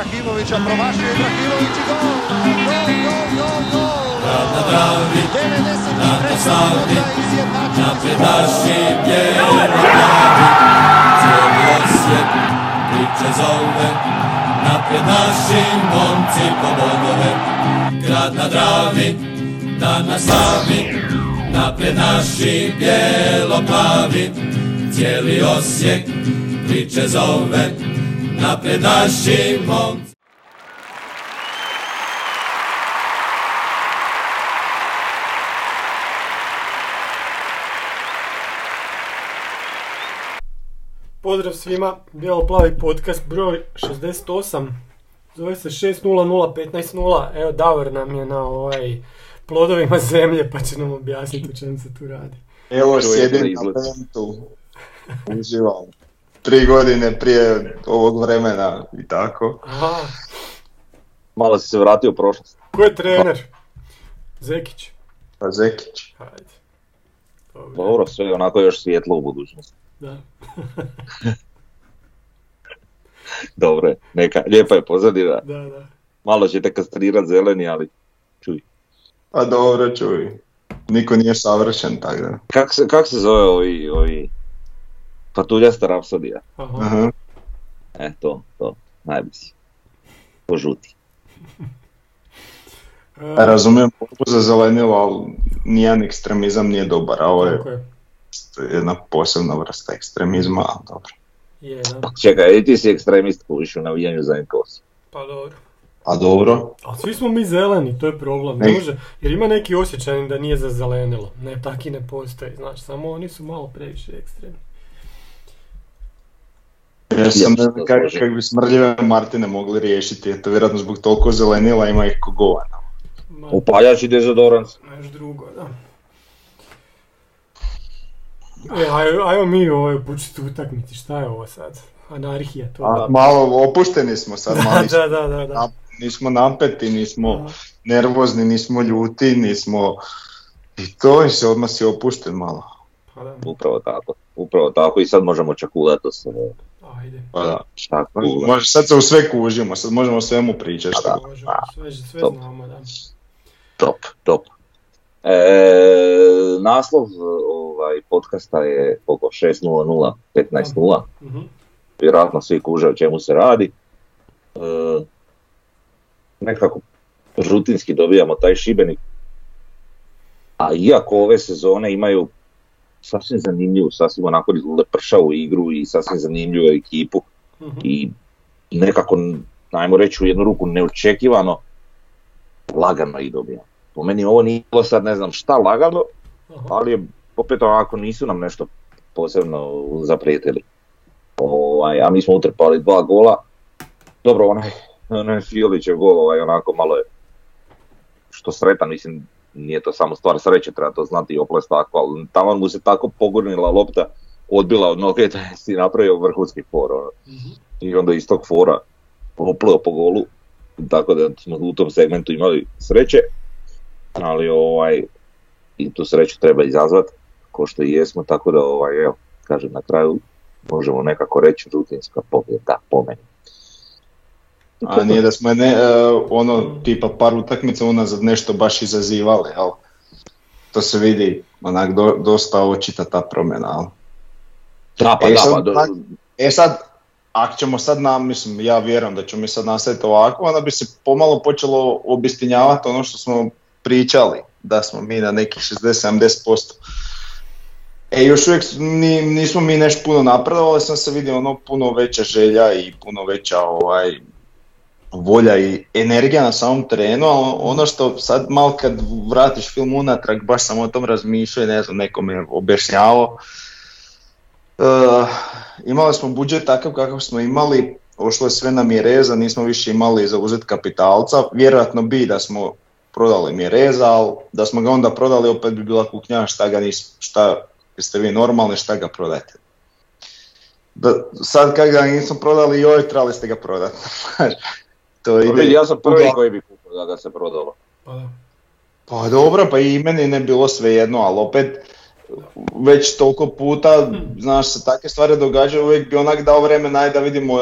Agimovića, Provašića, Trakirovića, gol! Gol, gol, gol, gol! Pravda bravi, na to salvi, napjedaši pjeva pravi, cijeli osjet, priče zove, napjedaši momci po bodove. Grad na Dravi, danas slavi, napjed naši bijeloplavi, cijeli Osijek, priče zove, napjed naši momci. Pozdrav svima, Bijelo-plavi podcast broj 68, zove se 60015.0, evo Davor nam je na plodovima zemlje pa će nam objasniti o čemu se tu radi. Evo sjedim na bentu, uživam, 3 godine prije ovog vremena i tako. Aha. Malo si se vratio u prošlost. Ko je trener? Zekić. Pa Zekić. Hajde. Dobro, sve je onako još svijetlo u budućnosti. Da. Dobro je, neka, lijepa je pozadina. Da, da. Malo će te kastrirat zeleni, ali čuj. Pa dobro, čuj. Niko nije savršen, tako da. Kak se zove ovi... Patuljasta rapsodija. Aha. E, to. Najbolji si. To žuti. Razumijem borbu za zelenilo, ali nijedan ekstremizam nije dobar. Ovo je jedna posebna vrsta ekstremizma, ali dobro. Jedan. Pa čekaj, i ti si ekstremist kojiš u navijanju za NKOS. Pa dobro. A dobro? A svi smo mi zeleni, to je problem. Ne može, jer ima neki osjećaj da nije za zelenilo. Ne, taki ne postoji, znači, samo oni su malo previše ekstremni. Ja sam ne kako bi smrdljive Martine mogli riješiti, eto vjerojatno zbog toliko zelenila ima ih kogovana. Upaljač i dezodorans. Neš drugo, da. Ajmo mi početi utakmiti, šta je ovo sad? Anarhija, to da. Malo opušteni smo sad, malo da. Nismo napeti, nismo nervozni, nismo ljuti, nismo... I to se odmah si opušten malo. Pa da. Upravo tako i sad možemo čakulati o sve. Ajde. Pa da, sad se u sve kužimo, sad možemo svemu pričati. Pa da, sve znamo, da. Top. Naslov podcasta je oko 6.00, 15.00. Mhm. Vjerojatno svi kuže o čemu se radi. Nekako rutinski dobijamo taj Šibenik. A iako ove sezone imaju sasvim zanimljivu, sasvim onako lepršavu igru i sasvim zanimljivu ekipu. Mm-hmm. I nekako, najmo reći u jednu ruku, neočekivano lagano i dobijamo. Po meni ovo nije bilo sad ne znam šta lagano, ali je opet onako nisu nam nešto posebno zaprijetili. A mi smo utrpali 2 gola, dobro onaj Filovićev gol, onako malo je što sretan, mislim nije to samo stvar sreće, treba to znati i oplest tako, ali tamo mu se tako pogurnila lopta, odbila od noge i si napravio vrhunski for. Mm-hmm. I onda iz tog fora opleo po golu, tako da smo u tom segmentu imali sreće, ali i tu sreću treba izazvati, ko što i jesmo, tako da kažem na kraju, možemo nekako reći rutinska pobjeda po meni. A nije da smo tipa par utakmica unazad nešto baš izazivali, ali to se vidi, onak dosta očita ta promjena, ali... Ako ćemo sad, ja vjerujem da ćemo mi sad nastaviti ovako, onda bi se pomalo počelo obistinjavati ono što smo pričali, da smo mi na nekih 60-70%. Još uvijek nismo mi nešto puno napredovali, sam se vidio puno veća želja i puno veća volja i energija na samom terenu, ali ono što sad malo kad vratiš film unatrag, baš sam o tom razmišljao i neko mi je objašnjavao. Imali smo budžet takav kakav smo imali, ošlo je sve na Mireza, nismo više imali za uzet kapitalca, vjerojatno bi da smo prodali Mireza, ali da smo ga onda prodali opet bi bila kuknja šta jeste vi normalni, šta ga prodajte. Da, sad kad ga nisam prodali, trebali ste ga prodati. To ide. Ja sam prvi koji bi kupio da ga se prodalo. Pa dobro, pa i meni ne bilo svejedno, ali opet već toliko puta, znaš, se takve stvari događaju, uvijek bi onak dao vremena da vidimo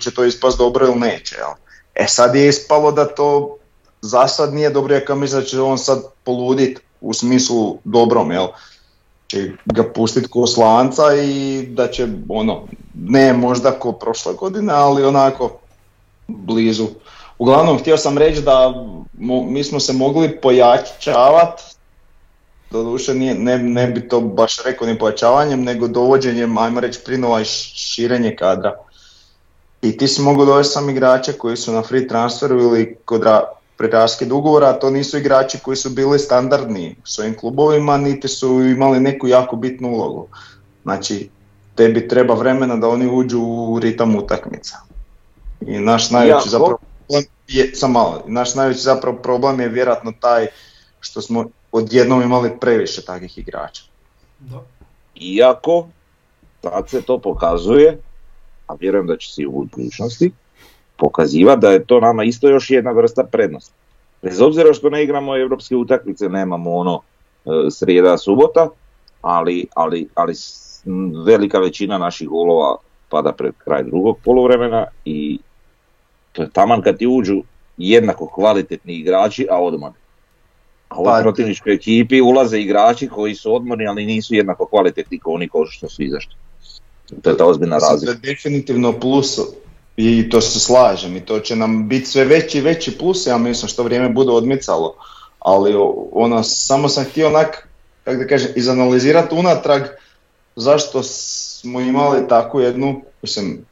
će to ispast dobro ili neće. E sad je ispalo da to za sad nije dobro, jer mislim da će on sad poludit u smislu dobrom, jel? Će ga pustit ko slanca i da će, ono, ne možda ko prošle godine, ali onako blizu. Uglavnom, htio sam reći da mi smo se mogli pojačavati, doduše ne bi to baš rekao ni pojačavanjem, nego dovođenjem, ajmo reći, prinova i širenje kadra. I ti si mogao dovesti sam igrače koji su na free transferu ili kod preraskid ugovora, a to nisu igrači koji su bili standardni svojim klubovima, niti su imali neku jako bitnu ulogu. Znači, tebi treba vremena da oni uđu u ritam utakmica. I naš najveći zapravo problem je vjerojatno taj što smo odjednom imali previše takvih igrača. Da. Iako, tad se to pokazuje, a vjerujem da će se i u budućnosti pokaziva da je to nama isto još jedna vrsta prednosti. Bez obzira što ne igramo europske utakmice, nemamo ono srijeda, subota, ali velika većina naših golova pada pred kraj drugog poluvremena i to je taman kad ti uđu jednako kvalitetni igrači, a odmah. A u protivničkoj ekipi ulaze igrači koji su odmorni, ali nisu jednako kvalitetni kao oni kao što su izašli. To je ta ozbiljna razlika. To je definitivno plus i to se slažem i to će nam biti sve veći i veći plus, ja mislim, što vrijeme bude odmicalo. Ali ono, samo sam htio onak, kako da kažem, izanalizirati unatrag zašto smo imali takvu jednu, mislim,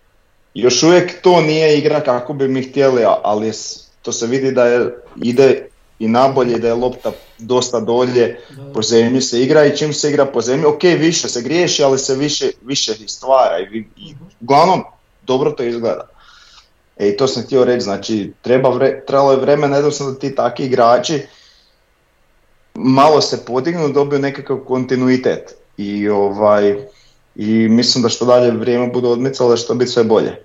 još uvijek to nije igra kako bi mi htjeli, ali to se vidi da ide i nabolje, da je lopta dosta dolje, po zemlji se igra i čim se igra po zemlji, ok, više se griješi, ali se više stvara i uglavnom dobro to izgleda. I to sam htio reći, znači trebalo je vremena jednostavno da ti takvi igrači malo se podignu, dobiju nekakav kontinuitet i mislim da što dalje vrijeme bude odmicalo, da što biti sve bolje.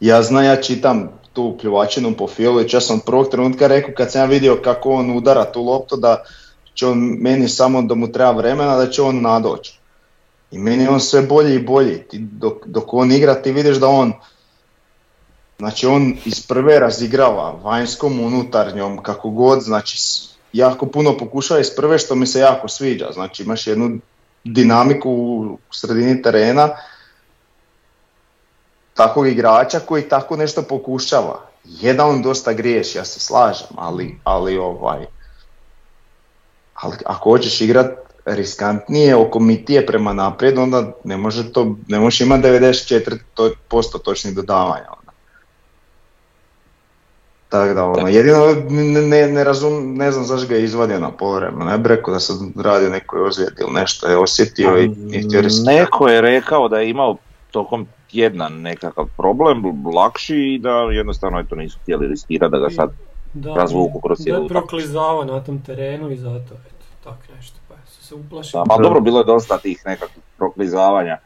Ja čitam tu pljuvačinu po Filović, ja sam od prvog trenutka rekao kad sam ja vidio kako on udara tu loptu da će on meni samo da mu treba vremena, da će on nadoći. I meni on sve bolji i bolji. Dok on igra ti vidiš da on, znači on iz prve razigrava vanjskom, unutarnjom, kako god, znači jako puno pokušava iz prve, što mi se jako sviđa. Znači imaš jednu dinamiku u sredini terena takvog igrača koji tako nešto pokušava. Jedan on dosta griješi, ja se slažem, ali ako hoćeš igrati riskantnije, okomitije prema naprijed, onda ne možeš imati 94% točnih dodavanja. Tako da, jedino ne znam zašto ga je izvadio na polovremenu. Ne bih rekao da sam radio nekoj ozljedi ili nešto je osjetio i nije htio riskirati. Neko je rekao da je imao tokom tjedna nekakav problem, lakši, i da jednostavno eto, nisu htjeli riskirati da ga sad razvuku kroz cijelu utakmicu. Da je proklizavao na tom terenu i zato tako nešto. Pa dobro, bilo je dosta tih nekakvih proklizavanja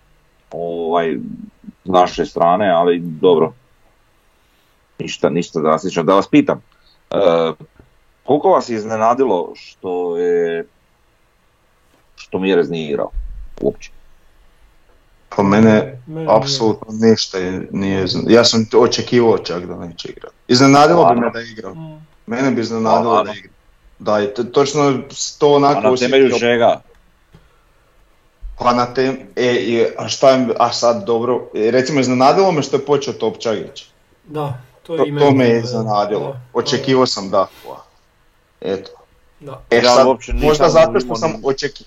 naše strane, ali dobro, ništa drastično. Da vas pitam, koliko vas je iznenadilo što Mjerez nije igrao uopće? Pa mene apsolutno ništa nije iznenadilo. Ja sam očekivao čak da neće igrati. Iznenadilo bi me da je igrao. Mene bi iznenadilo da je igrao. Da, točno to onako... A na temelju čega? Pa na temelju... sad dobro... Recimo, iznenadilo me što je počeo Topčagić. Da, to me je iznenadilo. Očekivao sam da. Eto. Da. Sad, možda zato što sam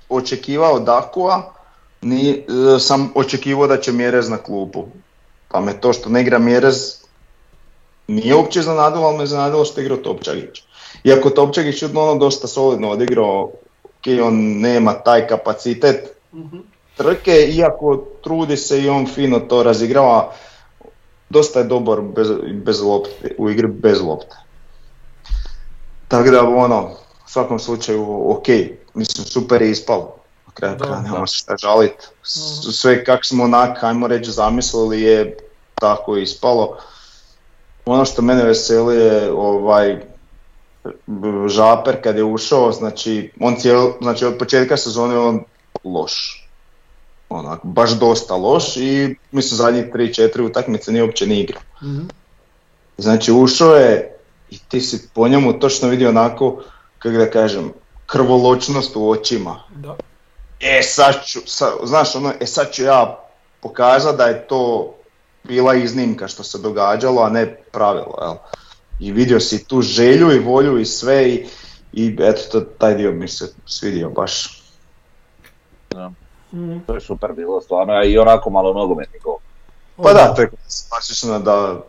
očekivao Dakua, sam očekivao da će Mjerez na klupu. Pa me to što ne igra Mjerez nije uopće iznenadilo, ali me iznenadilo što je igrao Topčagić. Iako Topčagić ono dosta solidno odigrao, ok, on nema taj kapacitet trke, iako trudi se i on fino to razigrava, dosta je dobar bez lopte, u igri bez lopte. Tako da u svakom slučaju ok, mislim super je ispalo, na kraju kraja nema se šta žaliti, sve kako smo ajmo reći zamislili je tako ispalo. Ono što mene veseli je Žaper kad je ušao, znači od početka sezone on loš, baš dosta loš, i mislim zadnjih 3-4 utakmice nije uopće ni igra. Znači ušao je i ti si po njemu točno vidio onako, kako da kažem, krvoločnost u očima. Da. Sad ću ja pokazati da je to bila iznimka što se događalo, a ne pravilo. Jel? I vidio si tu želju i volju i sve i eto taj dio mi se svidio baš. Da. To je super bilo stvarno i onako malo nogometni gol. Pa da, to je klasično da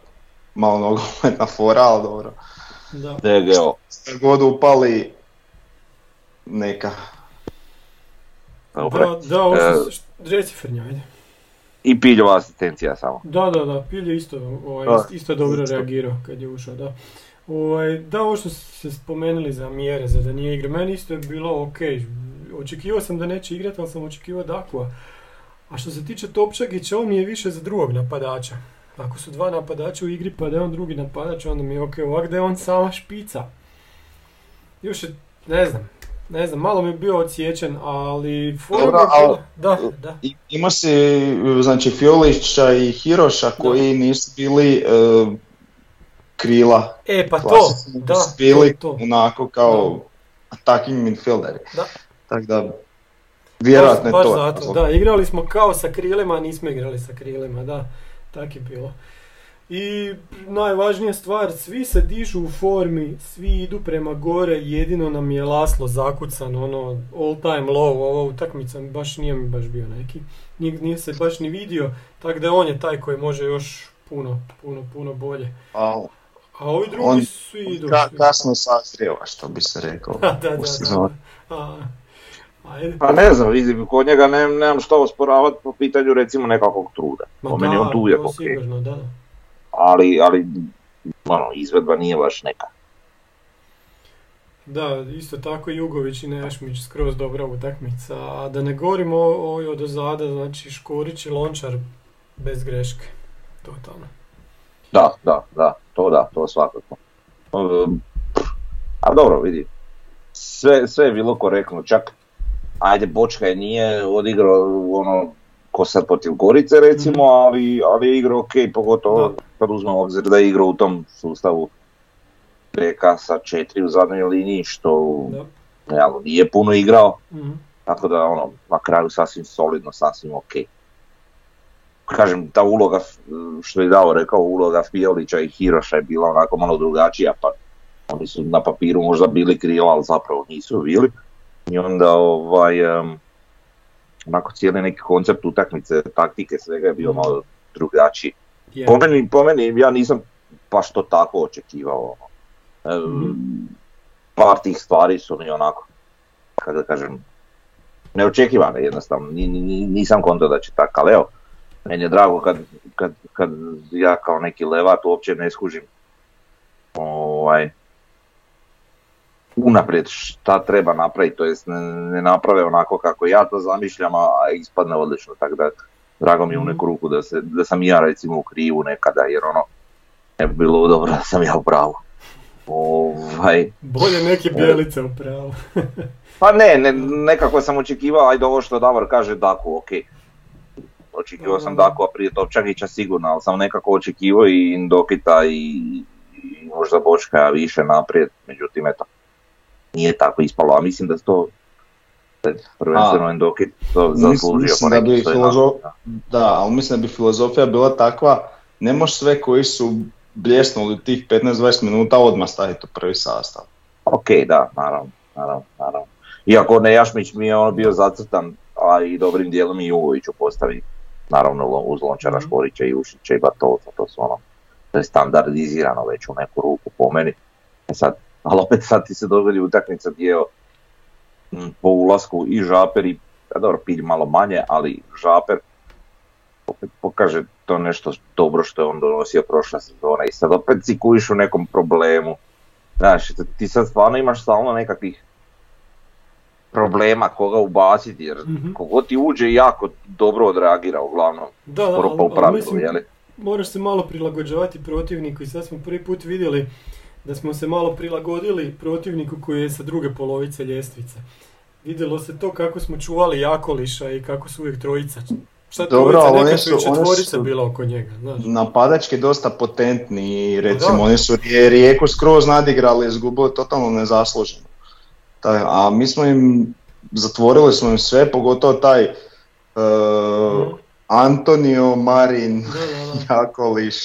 malo nogometna fora, ali dobro. Da. DGO. Sve god upali neka. Dobre. Da, ovo što reci Frnja, ajde. I Piljova asistencija samo. Da, Pilj isto je dobro reagirao kad je ušao, da. Da, ovo što ste spomenuli za mjere, za da nije igra, meni isto je bilo ok. Očekivao sam da neće igrati, ali sam očekivao Dakua. A što se tiče Topčagića, on mi je više za drugog napadača. Ako su dva napadača u igri, pa da je on drugi napadač, onda mi je ok. Ovak da je on sama špica. Još je, ne znam, malo mi je bio odsječen, ali... Da. Ima se, znači, Fiolića i Hiroša koji nisu bili krila. Pa klasični, to, da. Bili to. Onako kao attacking midfielderi. Da. Tako da, vjerojatno je to. Zato, da, igrali smo kao sa krilima, a nismo igrali sa krilima, da. Tak je bilo. I najvažnija stvar, svi se dižu u formi, svi idu prema gore, jedino nam je Laslo zakucan, ono all time low, ova utakmica baš nije mi baš bio neki, nije se baš ni vidio, tako da on je taj koji može još puno bolje. A ovi drugi on, svi idu. Kasno sazrijeva, što bi se rekao. Da. Pa ne znam, vidim, kod njega nemam što osporavati po pitanju recimo nekakvog truda. Po meni on tu uvijek ok. Ali ono, izvedba nije baš neka. Da, isto tako Jugović i Nejašmić, skroz dobra utakmica. A da ne govorimo o odozada, znači Škorić i Lončar bez greške. Totalno. Da, to svakako. A dobro, vidi. Sve je bilo korektno, čak ajde Bočka je nije odigrao ono ko sad protiv Gorice recimo, ali je igrao ok, pogotovo kad uzmem obzir da je igrao u tom sustavu beka sa 4 u zadnjoj liniji, što realno nije puno igrao, tako da ono, na kraju sasvim solidno, sasvim ok. Kažem, ta uloga, što je Davo rekao, uloga Fiolića i Hiroša je bila onako malo drugačija, pa oni su na papiru možda bili krila, ali zapravo nisu bili. I onda onako cijeli neki koncept utakmice, taktike, svega je bio malo drugačiji. Yeah. Po meni, ja nisam baš to tako očekivao. Par tih stvari su mi onako, kako da kažem, neočekivane jednostavno. Nisam kontao da će tako, ali evo, meni je drago kad ja kao neki levat uopće ne skužim unaprijed šta treba napraviti, to jest ne naprave onako kako ja to zamišljam, a ispadne odlično, tako da drago mi je u neku ruku da sam ja recimo u krivu nekada, jer ono ne bi bilo dobro da sam ja u pravu. Bolje neke bijelice u pravu. Pa ne, nekako sam očekivao, ajde ovo što Davor kaže Daku, ok. Očekivao sam Daku, a prije Topčagića sigurno, ali sam nekako očekivao i Indokita i možda Bočka više naprijed, međutim eto. Nije tako ispalo, a mislim da to prvenstveno Endoki to zaslužio. Mislim da bi filozofija bila takva, ne možeš sve koji su bljesnuli tih 15-20 minuta odmah staviti u prvi sastav. Ok, da, naravno. Iako Nejašmić mi je ono bio zacrtan, a i dobrim dijelom i Jugović u postavi. Naravno uz Lončara, Škorića, Ivušića i Bartolca, to su ono, to je standardizirano već u neku ruku po meni. Ali opet sad ti se doveli utakmica gdje po ulasku i Žaper i, dobro, Pilj malo manje, ali Žaper opet pokaže to nešto dobro što je on donosio prošla sezona i sad opet si kujiš u nekom problemu. Znaš, ti sad stvarno imaš stalno nekakvih problema koga ubaciti, jer kogo ti uđe jako dobro odreagira uglavnom, skoro pa u pravilu, jeli? Moraš se malo prilagođavati protivniku i sad smo prvi put vidjeli da smo se malo prilagodili protivniku koji je sa druge polovice ljestvice. Vidjelo se to kako smo čuvali Jakoliša i kako su uvijek trojica Šta trojica, neka su i četvorica bila oko njega. Znaš. Napadački dosta potentni, recimo, da. Oni su Rijeku skroz nadigrali, izgubili totalno nezasluženo. A mi smo im, zatvorili smo im sve, pogotovo taj Antonio Marin, da. Jakoliš,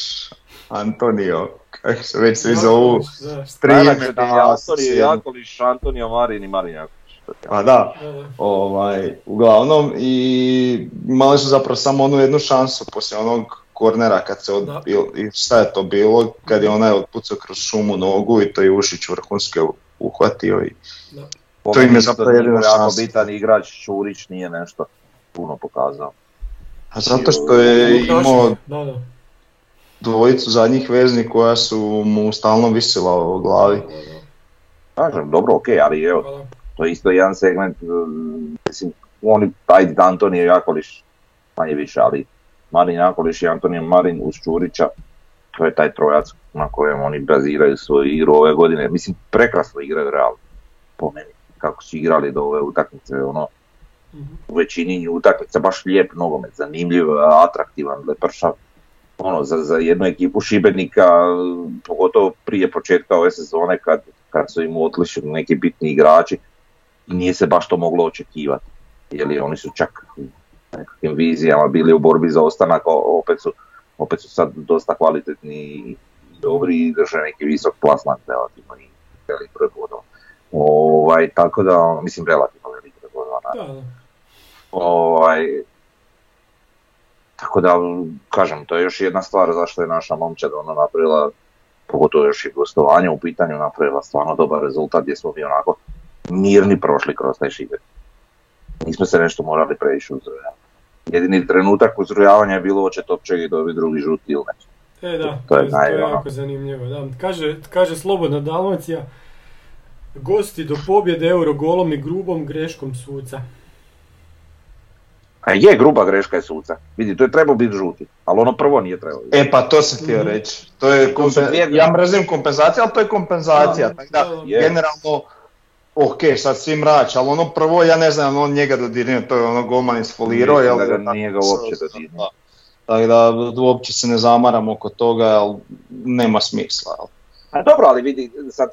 Antonio, kako se već svi zovu, strijeme da se... Jakoliš, Antonio Marin i Marin Jakoliš. Pa da, uglavnom i imali su zapravo samo onu jednu šansu poslije onog kornera kad se odbio, i šta je to bilo, kad je onaj otpucao kroz šumu nogu i to je Ivušić vrhunski uhvatio i da. To im je zapravo jedina šansa. Bitan igrač Čurić nije nešto puno pokazao. A zato što je imao dvojicu zadnjih vezni koja su mu stalno visila u glavi. Kažem, dobro, okej, ali evo. To je isto jedan segment, mislim, oni, taj Antonije Jakoliš, manje više, ali Marin Jakoliš i Antonije Marin uz Čurića, to je taj trojac na kojem oni baziraju svoju igru ove godine. Mislim, prekrasno igraju realno, po meni, kako su igrali do ove utakmice, ono, u većini utakmica, baš lijep nogomet, zanimljiv, atraktivan, lepršav. Ono, za jednu ekipu Šibenika, pogotovo prije početka ove sezone, kad su im otišli neki bitni igrači, nije se baš to moglo očekivati, jer oni su čak nekakvim vizijama bili u borbi za ostanak, opet su sad dosta kvalitetni i dobri i drže neki visok plasman relativno i velik broj bodova. Tako da, mislim relativno velik broj bodova. Tako da, kažem, to je još jedna stvar zašto je naša momčad ona napravila, pogotovo još i gostovanje u pitanju, napravila stvarno dobar rezultat gdje smo mi onako mirni prošli kroz taj Šiber. Nismo se nešto morali previše uzrujavati. Jedini trenutak uzrujavanja je bilo oče Topčagić dobi drugi žuti ili nešto. To je jako zanimljivo. Da. Kaže Slobodna Dalmacija, gosti do pobjede Eurogolom i grubom greškom suca. A je, gruba greška je suca. Vidi, to je trebao biti žuti, ali ono prvo nije trebao. E pa to sam htio reći. To je ja mrzim kompenzacija, ali to je kompenzacija. Generalno, ok, sad svi mrač, ali ono prvo, ja ne znam, on njega dodirnio, to je ono golman isfolirao. Nije ga uopće dodirnio. Tako da uopće se ne zamaram oko toga, ali nema smisla. Ali. A dobro, ali vidi, sad,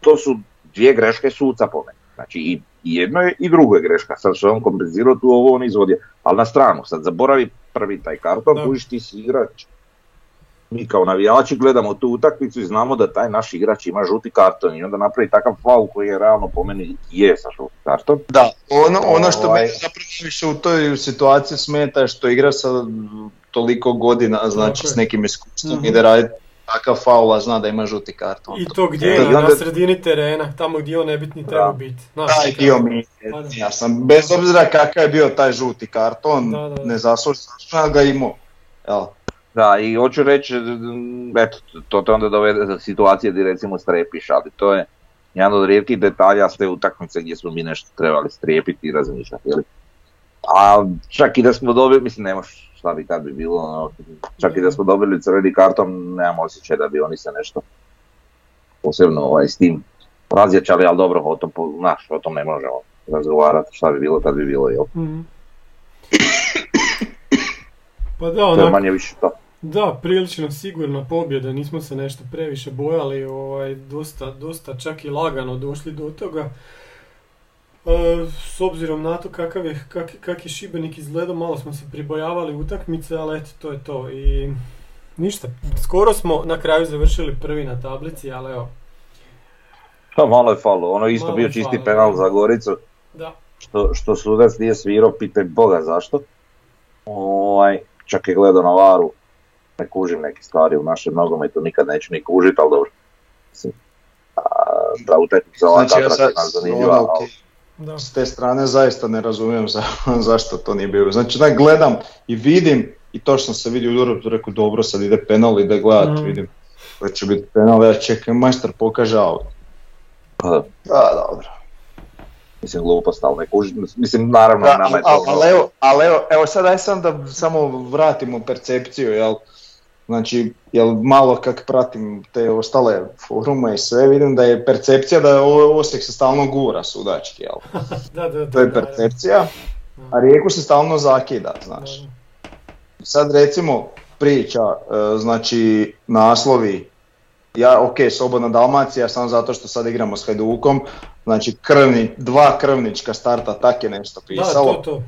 to su dvije greške suca po meni. Znači i jedno je i drugo je greška, sad što je on kompenzirao tu ovo on izvodio, ali na stranu, sad zaboravi prvi taj karton, tužiš ti si igrač. Mi kao navijači gledamo tu utakmicu i znamo da taj naš igrač ima žuti karton i onda napravi takav faul koji je realno po meni je sa žuti karton. Da, ono što me zapravo više u toj situaciji smeta je što igra sa toliko godina, znači s nekim iskustvom ide raditi takav faul, a zna da ima žuti karton. I to gdje je, na sredini terena, tamo gdje on ne bi ni trebao biti. Taj dio mi ja sam, bez obzira kakav je bio taj žuti karton, ne zasluženo ga imao. Da, i hoću reći, eto, to te onda dovede do situacije gdje recimo strepiš, ali to je jedan od rijetkih detalja s te utakmice gdje smo mi nešto trebali strepiti i razmišljati, jel? A čak i da smo dobili, mislim, nema šta bi tad bi bilo, čak i da smo dobili crveni karton, nemam osjećaj da bi oni se nešto posebno s tim razjačali, ali dobro, o tom ne možemo razgovarati, šta bi bilo, tad bi bilo, jel? Mm-hmm. Pa da, onak, to je manje više to. Da, prilično sigurna pobjeda, nismo se nešto previše bojali, dosta čak i lagano došli do toga. S obzirom na to kak je Šibenik izgledao, malo smo se pribojavali utakmice, ali eto, to je to. I ništa, skoro smo na kraju završili prvi na tablici, ali evo. Da, malo je falo, ono isto malo bio čisti falo, penal za Goricu, da. Što sudac nije svirao, pitaj Boga zašto. Čak je gledao na varu, ne kužim neke stvari u našem nogometu, nikad neću ni kužit, ali dobro. Da utakmica ovako atraktivna, zanimljiva. S te strane zaista ne razumijem zašto to nije bilo. Znači da gledam i vidim, i točno se vidi u Europu, rekao dobro sad ide penal, ide gledat, vidim da će biti penal, ja čekam, majstor pokaže auto. Da, dobro. Mislim, glupost, ali ne kužim, mislim, naravno da, nama je to... Ali evo sad daj sam da samo vratimo percepciju, jel? Znači, jel malo kak pratim te ostale forume i sve, vidim da je percepcija da Osijek se stalno gura sudački, jel? Da, to je percepcija. a Rijeku se stalno zakida, znaš. Sad recimo priča, znači naslovi, ja ok, Slobodna Dalmacija, samo zato što sad igramo s Hajdukom, znači dva krvnička starta, tak je nešto pisalo. Da, to.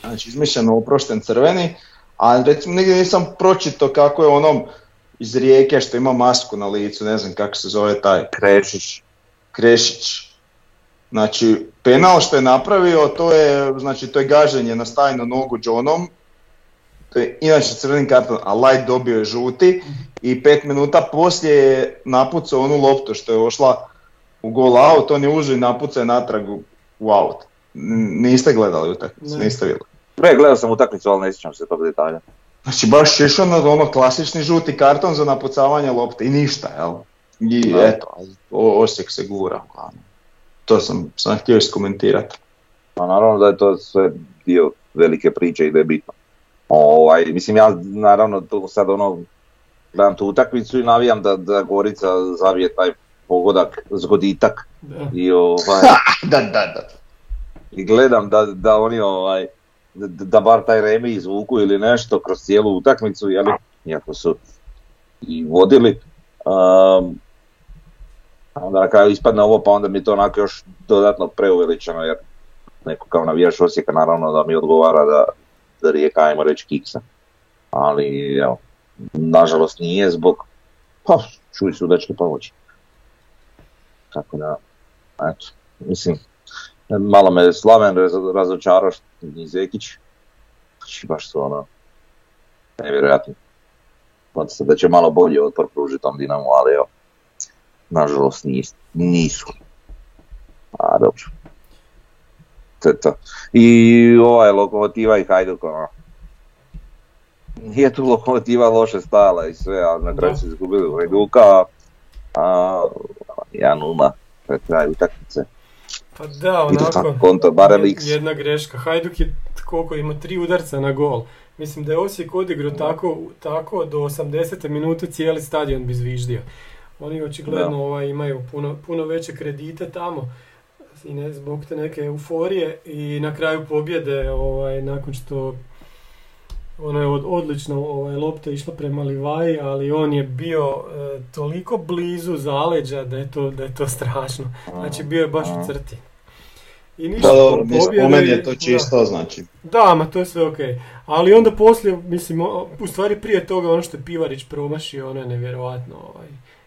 Znači izmišljeno oprošten crveni, a recimo nigdje nisam pročito kako je onom iz Rijeke što ima masku na licu, ne znam kako se zove taj. Krešić. Znači, penal što je napravio, to je gaženje na stajnu nogu Johnom, to je inače crveni karton, a Light dobio je žuti i 5 minuta poslije je napucao onu loptu što je ošla u gol out, on je uži napucao je natrag u out. Niste gledali utakmicu, niste vidjeli. Gledao sam utakmicu, ali ne sjećam se tog detalja. Znači, baš išao na ono klasični žuti karton za napucavanje lopte i ništa, jel? I eto, Osijek se gura, uglavnom. To sam htio iskomentirati. Pa naravno da je to sve dio velike priče i da je bitno. Mislim, ja naravno sad gledam tu utakmicu i navijam da Gorica zavije taj pogodak, zgoditak. Da. I da. I gledam da oni da bar taj remi izvuku ili nešto kroz cijelu utakmicu, jeli, iako su i vodili. Onda na kraju ispadne ovo, pa onda mi je to onako još dodatno preuveličeno, jer neko kao navijaš Osijeka naravno da mi odgovara da Rijeka, ajmo reći, kiksa. Ali, evo, nažalost nije zbog, čuj su dečke pomoći. Tako da, eto, mislim, malo me Slaven razočarao i Zekić. Znači, baš su nevjerojatni. Znači se da će malo bolje otpor pružiti tom Dinamu, ali evo. Nažalost nisu. A dobro. To je to. I Lokomotiva i Hajduk. Nije tu Lokomotiva loše stala i sve, ali na kraju se izgubili u Hajduka. 1-0 pred kraj utakmice. Pa da, jedna greška. Hajduk je koliko ima 3 udarca na gol. Mislim da je Osijek odigrao tako do 80. minute cijeli stadion bi zviždio. Oni očigledno imaju puno veće kredite tamo i ne zbog te neke euforije i na kraju pobjede nakon što ono je odlično lopta išla prema Livaji, ali on je bio toliko blizu zaleđa da je to strašno. Znači bio je baš u crti. I ništa pobjede. Omen je to čisto, znači. Da, ma to je sve okej. Ali onda poslije, mislim, u stvari prije toga ono što je Pivarić promašio, ono je nevjerojatno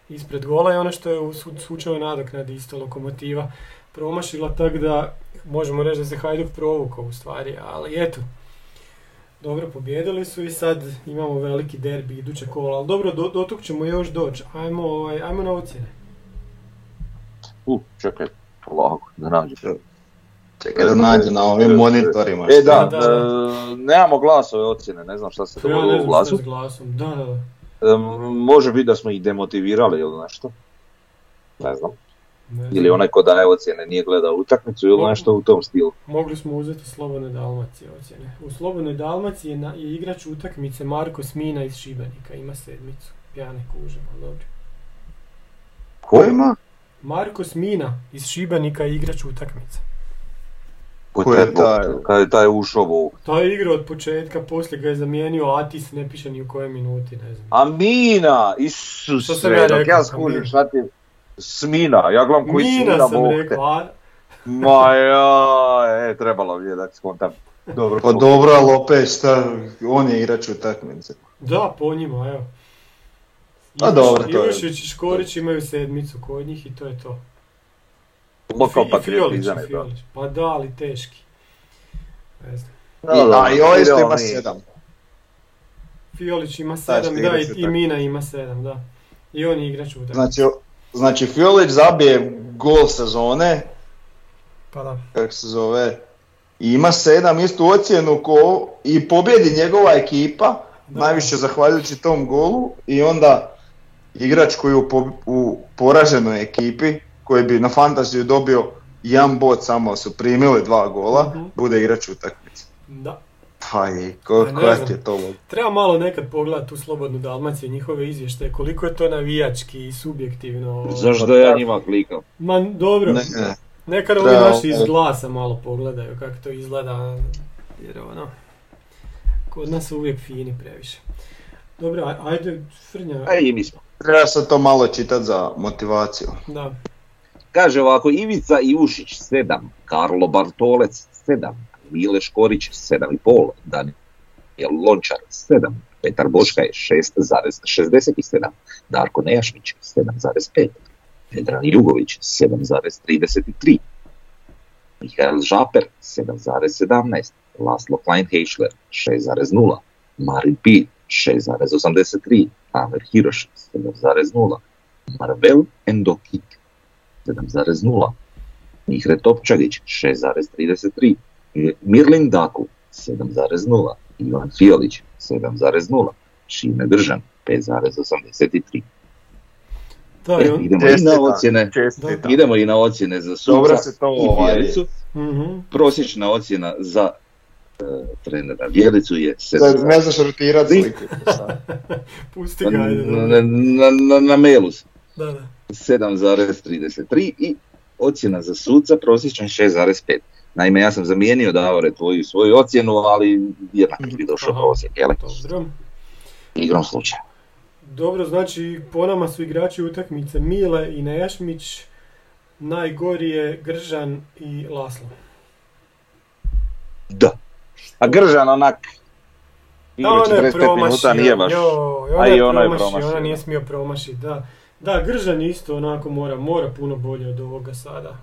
ispred gola je ono što je u slučaju nadoknadi isto Lokomotiva promašila, tako da možemo reći da se Hajduk provukao u stvari, ali eto, dobro, pobjedili su i sad imamo veliki derbi iduće kola, ali dobro, do tog ćemo još doći, ajmo na ocjene. Čekaj, lako, da nađe. Čekaj da nađe na ovim monitorima. Da, nemamo glasove ocjene, ne znam šta se dogodilo u glasu. Da. Može biti da smo ih demotivirali ili nešto, ne znam, ili onaj ko daje ocjene nije gledao utakmicu ili nešto u tom stilu. Mogli smo uzeti Slobodne Dalmacije ocjene. U Slobodnoj Dalmaciji je igrač utakmice Marko Smina iz Šibenika, ima 7, pjane kuže, ali dobro. Ko ima? Marko Smina iz Šibenika je igrač utakmice. Ko je taj ušao? Taj je igra od početka, poslije ga je zamijenio Atis, ne piše ni u koje minuti, ne znam. A Mina, Isus, dok ja skužim šta ti... Smina, ja gledam koji Smina bokte. Ma ja, trebalo bi je da skontam. Dobro, pa dobro, Lopez, on je igrač utakmice. Da, po njima, evo. A dobro, to je. Ivušić i Škorić imaju 7 kod njih i to je to. Filović, pa da, ali teški. Ne znam. I ovo isto ima 7. Fiolić ima 7, i Mina ima 7, da. I on je igrač utakmice. Znači Fiolić zabije gol sezone, pa da. Kako se zove, i ima 7 istu ocjenu ko i pobjedi njegova ekipa, da. Najviše zahvaljujući tom golu i onda igrač koji u poraženoj ekipi, koji bi na fantaziju dobio 1 bod samo su primili 2 gola, bude igrač utakmice. Da. Koja ti je to? Treba malo nekad pogledati tu Slobodnu Dalmaciju i njihove izvještaje, koliko je to navijački i subjektivno. Zašto ja njima klikam? Ma dobro, nekad ovi naši iz Glasa malo pogledaju kako to izgleda. jer ono, kod nas su uvijek fini previše. Dobro, ajde Frnja. I mi smo. Treba sad to malo čitati za motivaciju. Da. Kaže ovako, Ivica Ivušić 7, Karlo Bartolec 7, Mile Škorić 7,5, Danijel Lončar 7, Petar Boška je 6,67, Darko Nejašmić 7,5, Pedran Jugović 7,33, Mihajl Žaper 7,17, Laslo Kleinheischler 6,0, Marin Pil 6,83, Amer Hiroš 7,0, Marvel Endokik 7,0, Mihre Topčagić 6,33, Mirlin Daku 7,0, Ivan Filović 7,0, Šime Gržan 5,83. Idemo i na ocjene za Sumca i Vjericu. Prosječna ocjena za trenera Vjericu je 7. Ne znaš rotirati sliku. Pusti ga. Na mailu sam. 7,33 i ocjena za suca prosječna 6,5. Naime, ja sam zamijenio, Davore, tvoju svoju ocjenu, ali jednak bi došao prosjek, jel? Dobro. Igrom slučaja. Dobro, znači po nama su igrači utakmice Mile i Nejašmić, najgori je Gržan i Laslo. Da. A Gržan onak... Da, ono je promašio, ona nije smio promašiti, da. Da, Gržan isto onako mora puno bolje od ovoga sada.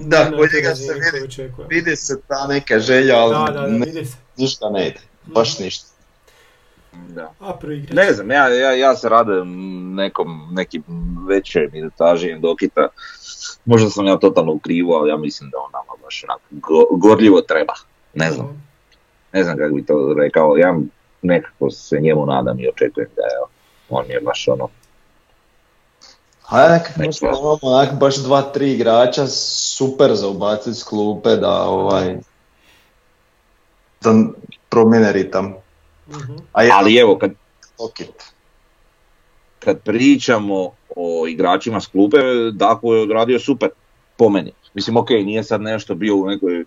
Da, boljega se vidi se ta neka želja, ali ništa ne ide, baš ništa. Da. Ne znam, ja se radujem nekim većoj minutaži Dokita. Možda sam ja totalno u krivu, ali ja mislim da on nama baš onako gorljivo treba. Ne znam. Ne znam kako bi to rekao, ja nekako se njemu nadam i očekujem da je on je baš ono. A ja nekako možda imamo baš 2-3 igrača super za ubaciti s klupe da promijene ritam. Ali evo, kad pričamo o igračima s klupe, Daku je odradio super, po meni. Mislim, ok, nije sad nešto bio u nekoj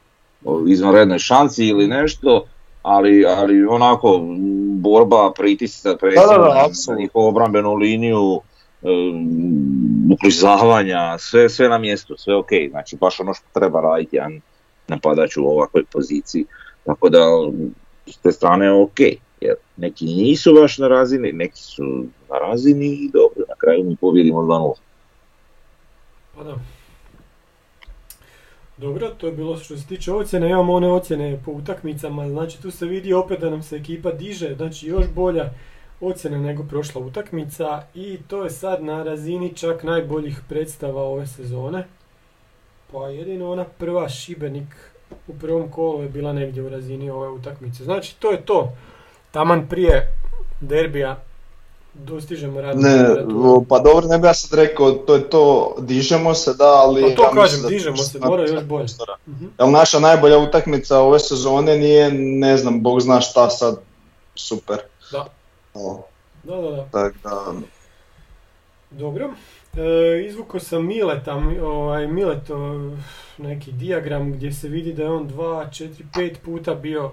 izvanrednoj šanci ili nešto, ali onako, borba, pritisak, na njihovu obrambenu liniju, uklizavanja, sve na mjestu, sve ok, znači baš ono što treba raditi jedan napadač u ovakvoj poziciji, tako da s te strane je ok, jer neki nisu baš na razini, neki su na razini i dobro, na kraju mi pobjedimo 2-0. Pa da. Dobro, to je bilo što se tiče ocjene, imamo one ocjene po utakmicama, znači tu se vidi opet da nam se ekipa diže, znači još bolja ocjena nego prošla utakmica i to je sad na razini čak najboljih predstava ove sezone. Pa jedino ona prva Šibenik u prvom kolu je bila negdje u razini ove utakmice. Znači to je to. Taman prije derbija dostižemo radnu temperaturu. Pa dobro, ne bi ja sad rekao to je to, dižemo se da, ali... Pa to ja kažem, dižemo se, mora još bolje. Jel naša najbolja utakmica ove sezone nije, ne znam, Bog zna šta sad, super. Da. Da. Tak, da. Dobro, izvukao sam Mileta, Miletov neki dijagram gdje se vidi da je on 2, 4, 5 puta bio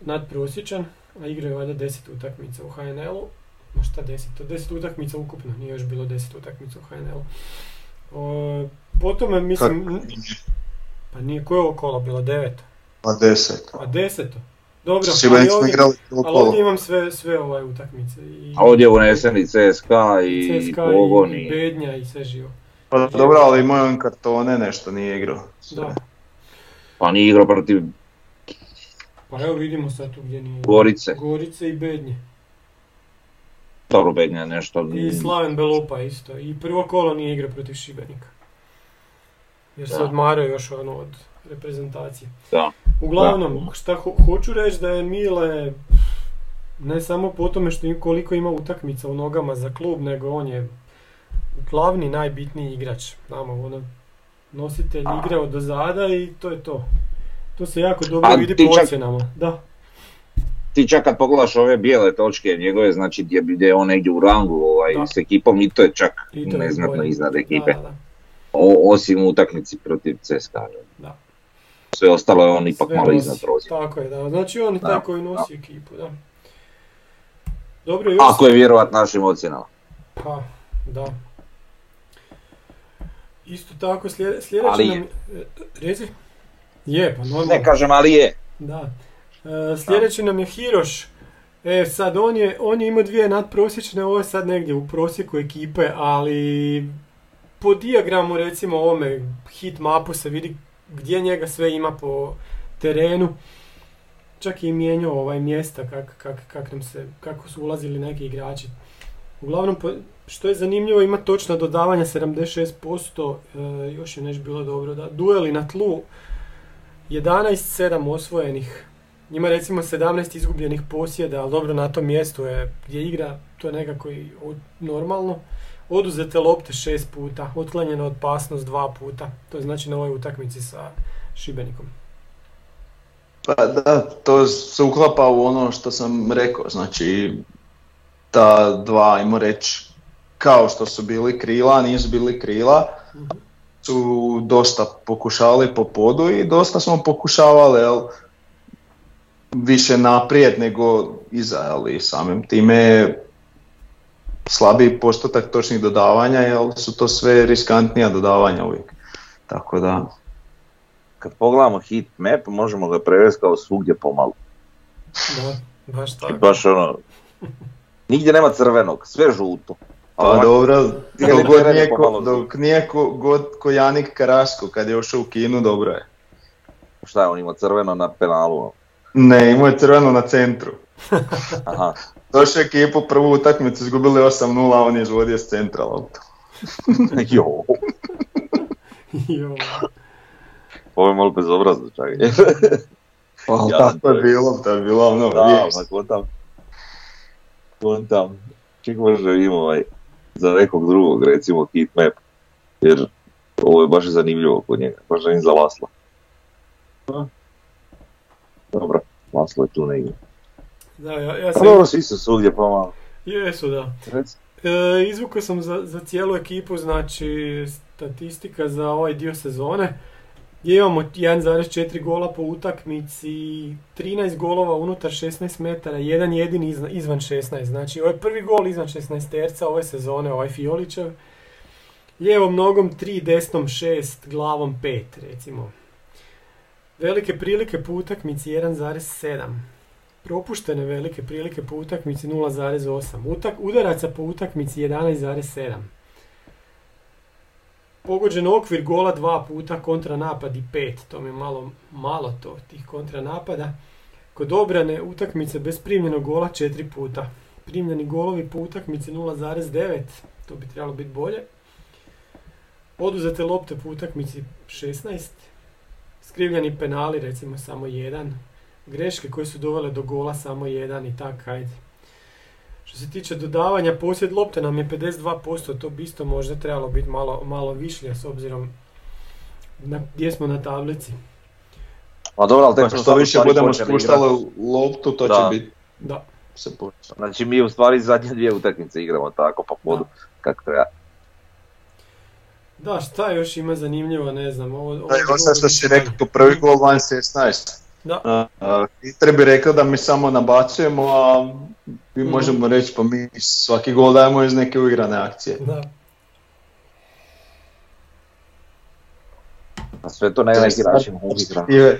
nadprosječan, a igrao je valjda 10 utakmica u HNL-u, no šta 10, to 10 utakmica ukupno, nije još bilo 10 utakmica u HNL-u. Potom, mislim, pa nije, koje ovo kola bilo, 9? Pa 10. Pa 10. Dobro, ali ovdje imam sve utakmice. A ovdje uneseni CSKA i Pogon i Bednja i sve živo. Pa dobro, ali imao on kartone, nešto nije igrao. Da. Pa nije igrao protiv... Pa evo vidimo sad tu gdje nije... Gorice i Bednje. Dobro, Bednja je nešto... I Slaven Belupa isto. I prvo kolo nije igrao protiv Šibenika. Jer se odmarao još ono od... reprezentacije. Da. Uglavnom, šta hoću reći da je Mile, ne samo po tome što koliko ima utakmica u nogama za klub, nego on je glavni, najbitniji igrač. Nama, ono, nositelj igre od dozada i to je to. To se jako dobro vidi po ocjenama. Da. Ti čak kad pogledaš ove bijele točke njegove, znači gdje je on negdje u rangu s ekipom i to je čak neznatno iznad ekipe. Osim u utakmici protiv CSKA. Da. sve ostalo je on ipak sve malo iznad prosjeka. Tako je, da. Znači on je taj koji nosi ekipu, da. Dobro, još... Ako je vjerovat našim ocjenama. Pa, da. Isto tako, sljedeći nam... Reci? Je, pa normalno. Ne kažem, ali je. Da. Sljedeći nam je Hiroš. E, sad, on je imao dvije nadprosječne, ovo je sad negdje u prosjeku ekipe, ali... Po dijagramu, recimo, ovome hit mapu se vidi gdje njega sve ima po terenu. Čak je i mijenjao mjesta kako su ulazili neki igrači. Uglavnom, što je zanimljivo, ima točna dodavanja 76%, još je nešto bilo dobro. Da. Dueli na tlu, 11-7 osvojenih. Ima recimo 17 izgubljenih posjeda, ali dobro na tom mjestu je gdje igra, to je nekako i normalno. Oduzete lopte 6 puta, otklanjena opasnost 2 puta, to je znači na ovoj utakmici sa Šibenikom. Pa da, to se uklapa u ono što sam rekao, znači ta dva, ajmo reći, kao što su bili krila, nisu bili krila, su dosta pokušali po podu i dosta smo pokušavali, više naprijed nego iza, ali samim time slabiji postotak točnih dodavanja, jer su to sve riskantnija dodavanja uvijek. Tako da... Kad pogledamo hit map, možemo ga prevesti kao svugdje pomalo. Da, baš tako. I baš ono... Nigdje nema crvenog, sve žuto. Pa dobro, dok nije god Kojanik Karasko, kad je ošao u Kinu, dobro je. Šta je, on imao crveno na penalu? Ne, imao je crveno na centru. Aha. Došao ekipu, prvu utakmicu izgubili 8-0, a on je izvodio s centra loptu. Jo. Ovo je malo bezobrazno čak. Pa, ja, tako je bilo, to je bilo ono vijest. Da, pa kontam. Ček možda imamo za nekog drugog, recimo hitmap, jer ovo je baš zanimljivo kod njega, baš da im za Lasla. Dobro, Laslo je tu negdje. Da, ja sam... Dobro, svi su svugdje pomalo. Jesu, da. Izvukao sam za cijelu ekipu, znači statistika za ovaj dio sezone. Imamo 1,4 gola po utakmici, 13 golova unutar 16 metara, jedan jedini izvan 16. Znači, ovaj prvi gol izvan 16 terca ove sezone, ovaj Fiolićev. Lijevom nogom 3, desnom 6, glavom 5, recimo. Velike prilike po utakmici 1,7. Propuštene velike prilike po utakmici 0,8. Udaraca po utakmici 11,7. Pogođen okvir gola 2 puta, kontranapad i 5. To mi je malo to, tih kontranapada. Kod obrane utakmice bez primljenog gola 4 puta. Primljeni golovi po utakmici 0,9. To bi trebalo biti bolje. Oduzete lopte po utakmici 16. Skrivljeni penali recimo samo 1. Greške koje su dovele do gola samo 1 i tak, hajde. Što se tiče dodavanja, posjed lopte nam je 52%, to bi isto možda trebalo biti malo višlje s obzirom na gdje smo na tablici. A dobro, ali tek što više budemo spuštali loptu, to će biti... Da. Znači mi u stvari zadnje dvije utakmice igramo tako po podu, kako treba. Da, šta još ima zanimljivo, ne znam. Ovo sad što si rekao, prvi gol van 16. Da. Hitri bi rekao da mi samo nabacujemo, a mi možemo reći pa mi svaki gol dajemo iz neke uigrane akcije. Da. A sve to na neki način uigrano.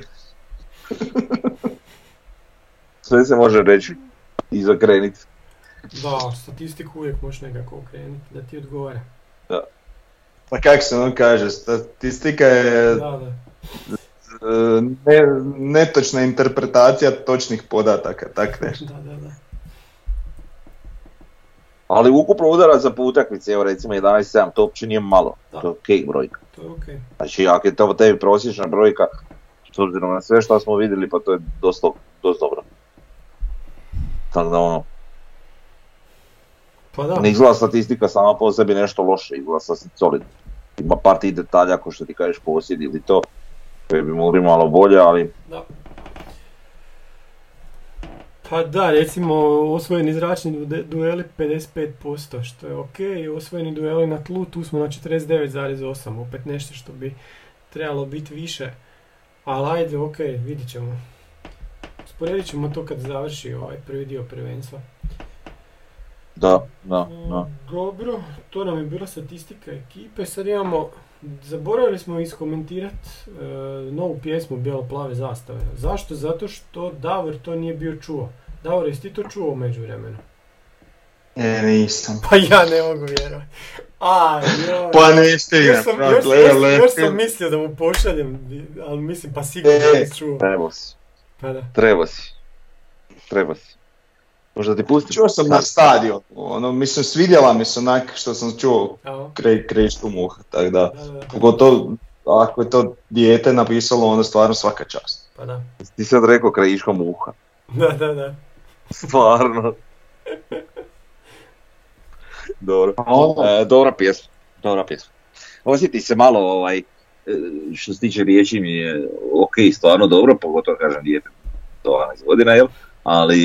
Sve se može reći i izokreniti. Da, statistiku uvijek možeš nekako okrenuti da ti odgovara. Da. Pa kako se ono kaže, statistika je... Da. Netočna interpretacija točnih podataka, tak nešto. Da. Ali ukupno udaraca po utakmici, evo recimo 11-7, to uopće nije malo, to je ok brojka. To je okay. Znači ako je to tebi prosječna brojka, s obzirom na sve što smo vidjeli, pa to je dosta dobro. Tako da ono... Pa da. Ne izgleda statistika sama po sebi nešto loše, izgleda sasvim solidno. Ima par tih detalja ako što ti kažeš posjed ili to. Koje bi mogli malo bolje, ali... Da. Pa da, recimo osvojeni zračni dueli 55%, što je ok. Osvojeni dueli na tlu, tu smo na 49,8, opet nešto što bi trebalo biti više. Ali ajde, ok, vidit ćemo. Sporedit ćemo to kad završi ovaj prvi dio prvenstva. Da. Dobro, to nam je bila statistika ekipe. Sad imamo, zaboravili smo iskomentirati novu pjesmu Bijelo-plave zastave. Zašto? Zato što Davor to nije bio čuo. Davor, jesi ti to čuo u međuvremenu? Nisam. Pa ja ne mogu vjerovati. Pa ne stiga, još sam mislio da mu pošaljem, ali mislim pa sigurno ne čuo. Treba si. Možda ti pustim? Čuo sam na stadion, ono, mislim, svidjela mi se onak što sam čuo kraj štumuha, tako da, pogotovo ako je to dijete napisalo, onda stvarno svaka čast. Pa da. Ti sad rekao krajiško muha. Da. Stvarno. Dobro. Dobra pjesma. Osjeti se malo, što se tiče riječi mi je okej, stvarno dobro, pogotovo kažem dijete do 12 godina, jel? Ali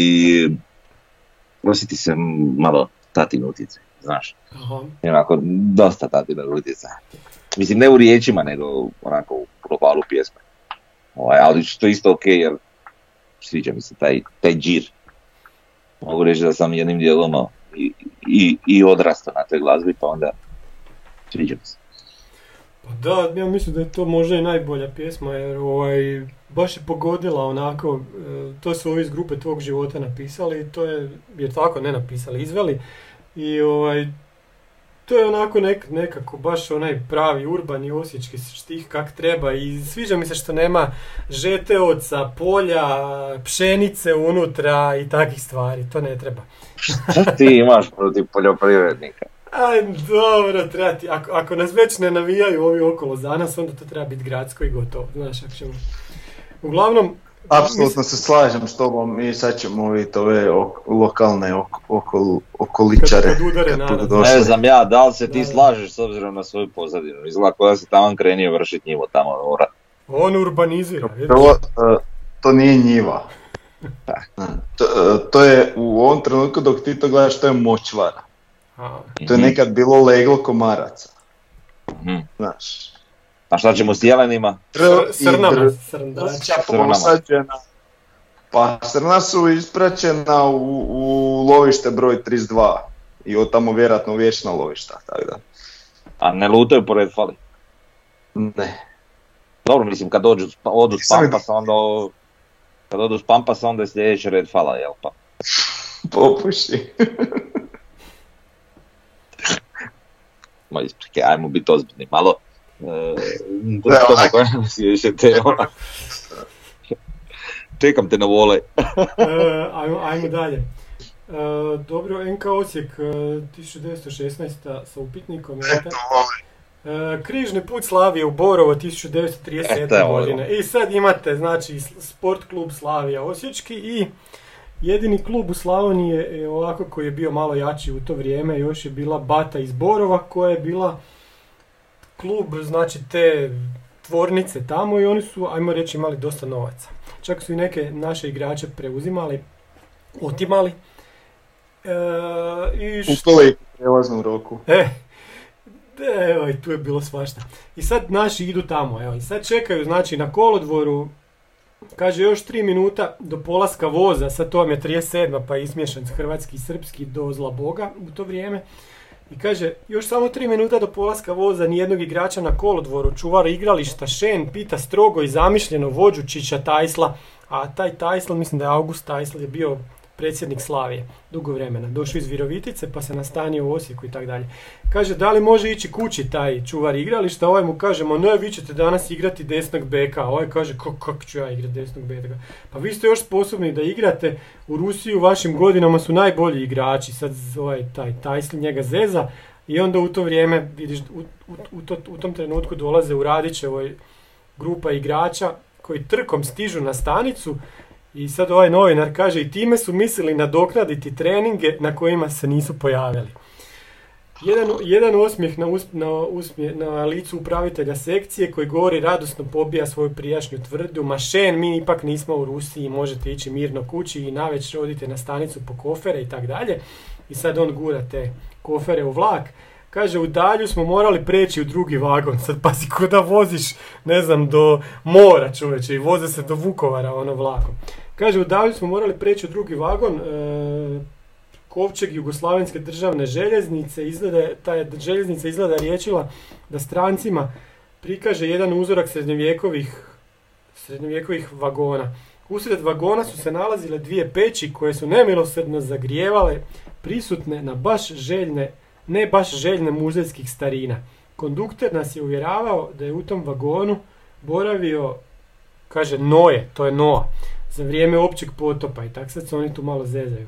osjeti se malo tatin utjecaj, znaš. Onako, dosta tatina utjecaja. Mislim, ne u riječima, nego onako u globalu pjesme. Ali što je isto okej, jer sviđa mi se taj džir. Mogu reći da sam jednim dijelom i odrastao na toj glazbi, pa onda sviđa mi se. Pa da, ja mislim da je to možda i najbolja pjesma, jer baš je pogodila onako, to su ovi iz grupe tvog života napisali, to je, jer tako ne napisali, izveli, i to je onako nekako baš onaj pravi urbani osječki štih kak treba, i sviđa mi se što nema žeteoca, polja, pšenice unutra i takih stvari, to ne treba. Šta ti imaš protiv poljoprivrednika? Aj, dobro, treba ti, ako nas već ne navijaju ovi okolo za nas, onda to treba biti gradsko i gotovo, znaš, ako ćemo. Uglavnom... Apsolutno se slažem s tobom i sad ćemo vidjeti ove lokalne okoličare. Kad udare naravno. Ne znam ja, da li se ti slažeš s obzirom na svoju pozadinu, izgleda koja se tamo krenio vršiti njivo tamo. On urbanizira. To nije njiva. To je u ovom trenutku dok ti to gledaš, to je močvara. To je nekad bilo leglo komaraca. Znaš. A šta ćemo s jelenima? Srnama. Posađena. Pa srna su ispraćena u lovište broj 32 i od tamo vjerojatno vječna lovišta, tako da. A ne lutaju pored fali? Ne. Dobro, mislim kad odu s Pampasa, onda... Kad odu s Pampasa, onda je sljedeći red fala, jel pa? Popuši. Ma isprike, ajmo biti ozbiljni malo. Čekam te na vole. Ajmo dalje. Dobro, NK Osijek 1916. sa upitnikom. Križni put Slavije u Borovo 1937. godine. I sad imate, znači, Sport klub Slavija Osječki i jedini klub u Slavoniji je ovako koji je bio malo jači u to vrijeme. Još je bila Bata iz Borova koja je bila klub, znači te tvornice tamo, i oni su, ajmo reći, imali dosta novaca. Čak su i neke naše igrače preuzimali, otimali. Upali u prelaznom roku. Evo, i tu je bilo svašta. I sad naši idu tamo, evo, i sad čekaju, znači, na kolodvoru, kaže, još 3 minuta do polaska voza, sad to vam je 37. pa je ismješan hrvatski i srpski do zla boga u to vrijeme. I kaže, još samo 3 minuta do polaska voza, nijednog igrača na kolodvoru, čuvar igrališta Šen pita strogo i zamišljeno vođu Čiča Tajsla, a taj Tajsla, mislim da je August Tajsla, je bio predsjednik Slavije dugo vremena, došao iz Virovitice pa se nastanio u Osijeku i tako dalje. Kaže, da li može ići kući taj čuvar igrališta, ovaj mu kažemo, no vi ćete danas igrati desnog beka, a ovaj kaže, kako ću ja igrati desnog beka, pa vi ste još sposobni da igrate, u Rusiji u vašim godinama su najbolji igrači, sad taj Tajsl njega zeza, i onda u to vrijeme, vidiš, u tom trenutku dolaze u Radićevoj grupa igrača koji trkom stižu na stanicu. I sad ovaj novinar kaže, i time su mislili nadoknaditi treninge na kojima se nisu pojavili. Jedan osmijeh na licu upravitelja sekcije koji govori radosno pobija svoju prijašnju tvrdu, ma Šen, mi ipak nismo u Rusiji, možete ići mirno kući i navečer odite na stanicu po kofere i tak dalje. I sad on gura te kofere u vlak. Kaže, u dalju smo morali preći u drugi vagon. Sad pazi, ko da voziš, ne znam, do mora, čoveče, i voze se do Vukovara, ono, vlakom. Kaže, u dalju smo morali preći u drugi vagon, kovčeg jugoslavenske državne željeznice, ta željeznica izgleda riječila da strancima prikaže jedan uzorak srednjovjekovih vagona. Usred vagona su se nalazile dvije peći koje su nemilosrdno zagrijevale prisutne na baš željne, ne baš željne muzejskih starina. Kondukter nas je uvjeravao da je u tom vagonu boravio, kaže, Noje, to je Noa, za vrijeme općeg potopa, i tako sad se oni tu malo zezaju.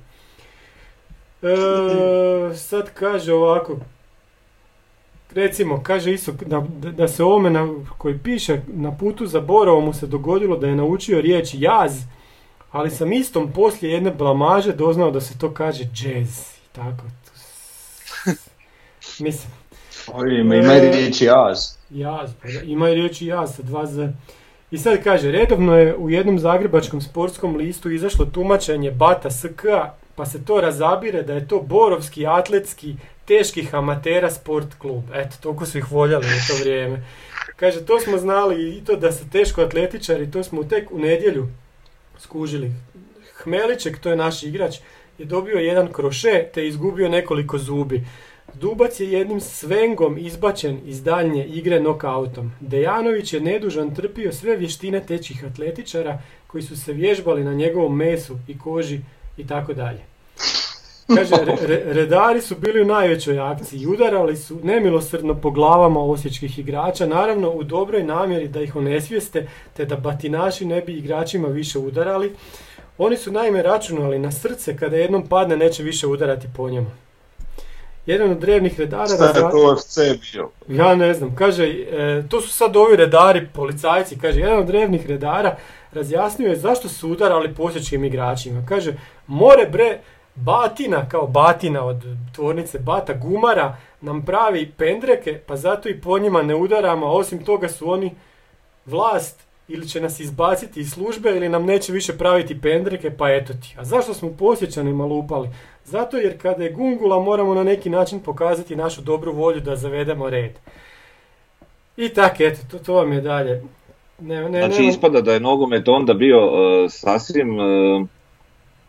Sad kaže ovako, recimo, kaže isto da se ovome koji piše na putu za Borovo mu se dogodilo da je naučio riječ jaz, ali sam istom poslije jedne blamaže doznao da se to kaže jazz, i tako. Mislim. Ima i riječi jaz. Ima i riječi jaz sa dva z. I sad kaže, redovno je u jednom zagrebačkom sportskom listu izašlo tumačenje Bata SK-a, pa se to razabire da je to borovski atletski teških amatera sport klub. Eto, toliko su ih voljeli u to vrijeme. Kaže, to smo znali i to da se teško atletičari, to smo tek u nedjelju skužili. Hmeliček, to je naš igrač, je dobio jedan kroše te izgubio nekoliko zubi. Dubac je jednim svengom izbačen iz daljnje igre nokautom. Dejanović je nedužan trpio sve vještine tečih atletičara koji su se vježbali na njegovom mesu i koži i tako dalje. Kaže, redari su bili u najvećoj akciji i udarali su nemilosrdno po glavama osječkih igrača, naravno u dobroj namjeri da ih onesvijeste te da batinaši ne bi igračima više udarali. Oni su naime računali na srce, kada jednom padne neće više udarati po njemu. Jedan od drevnih redara... Šta je to FC bio? Ja ne znam, kaže, to su sad ovi redari, policajci, kaže, jedan od drevnih redara razjasnio je zašto su udarali posječkim igračima. Kaže, more bre, batina, kao batina od tvornice Bata Gumara, nam pravi pendreke, pa zato i po njima ne udaramo, osim toga su oni vlast, ili će nas izbaciti iz službe, ili nam neće više praviti pendreke, pa eto ti. A zašto smo posjećanima lupali? Zato jer kada je gungula moramo na neki način pokazati našu dobru volju da zavedemo red. I tako, eto, to vam je dalje. Znači, ispada da je nogomet onda bio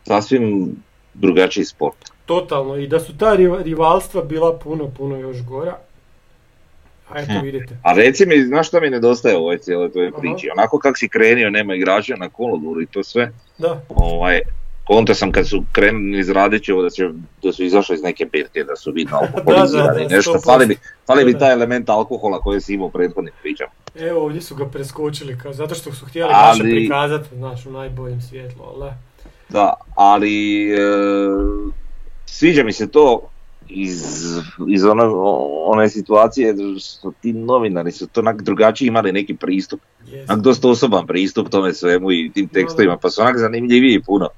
sasvim drugačiji sport. Totalno, i da su ta rivalstva bila puno, puno još gora. A eto, vidite. A reci mi, znaš šta mi nedostaje u ovoj cijeloj toj priči? Onako kako si krenio, nema igrača na kolodvoru i to sve. Da. Konta sam kad su krenuli iz Radećevo da su izašli iz neke birke, da su vidno alkoholizirani, nešto. Fali bi taj element alkohola koji si imao u prethodnim pričama. Evo, ovdje su ga preskočili, kao, zato što su htjeli naše prikazati, znaš, u najboljem svjetlu, ali... Da, ali sviđa mi se to iz one situacije što ti novinari su to onak drugačiji imali neki pristup, onak dosta osoban pristup tome svemu i tim tekstovima, pa su onak zanimljiviji puno,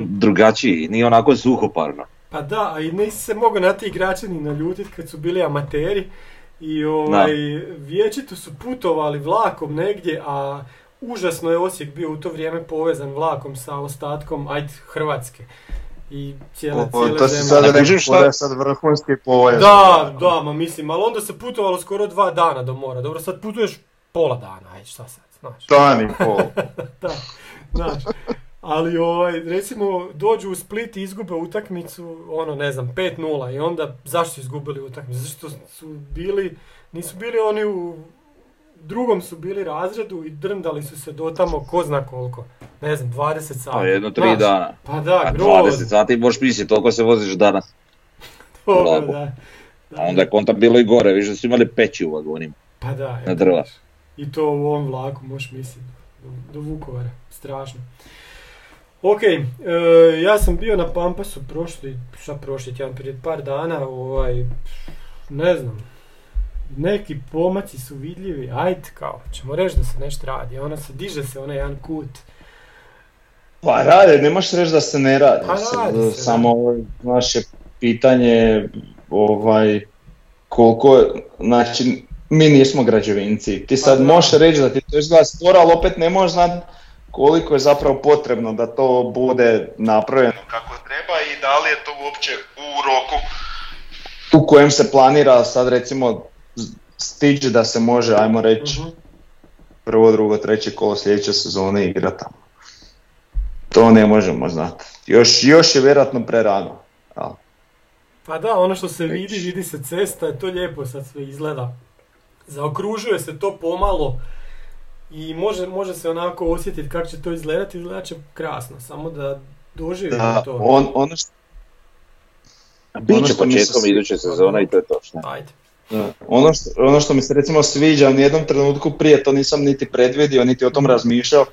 drugačiji, nije onako suhoparno. Pa da, a i nisi se mogao na ti igrače ni naljutiti kad su bili amateri i vječito su putovali vlakom negdje, a užasno je Osijek bio u to vrijeme povezan vlakom sa ostatkom Hrvatske. I cijela to si sad rekao šta je sad vrhunski povojezno. Da, ma mislim, ali onda se putovalo skoro 2 dana do mora. Dobro, sad putuješ pola dana, ajde, šta sad, znaš. Dan i pol. Da, znaš. Ali recimo dođu u Split i izgube utakmicu, 5-0, i onda zašto su izgubili utakmicu? Zašto su bili, nisu bili oni u drugom su bili razredu i drndali su se do tamo ko zna koliko. Ne znam, 20 sati. Pa 3 dana. Pa da, grozno. 20 sati možeš misliti, toliko se voziš danas. Dobro, da. Onda je konta bilo i gore, više su imali peći u vagonima. Pa da. Na drva. I to u ovom vlaku možeš misliti. Do Vukovara. Strašno. Ok, ja sam bio na Pampasu prošli tjedan, prije par dana, ne znam. Neki pomaci su vidljivi, ajde kao, ćemo reći da se nešto radi, ona se diže se onaj jedan kut. Pa rade, ne možeš reći da se ne radi, samo naše pitanje koliko, znači mi nismo građevinci, ti sad možeš reći da ti to izgleda sporo, ali opet ne možeš znati koliko je zapravo potrebno da to bude napravljeno kako treba i da li je to uopće u roku u kojem se planira sad recimo stići da se može, ajmo reći, prvo, drugo, treće kolo sljedeće sezone igra tamo. To ne možemo znati. Još je vjerojatno prerano. Ja. Pa da, ono što se vidi se cesta, to lijepo sad sve izgleda. Zaokružuje se to pomalo i može se onako osjetiti kako će to izgledati, izgledat će krasno, samo da doživimo to. Biće početkom iduće sezone i to je točno. Ajde. Ono što mi se recimo sviđa, u jednom trenutku prije to nisam niti predvidio, niti o tom razmišljao,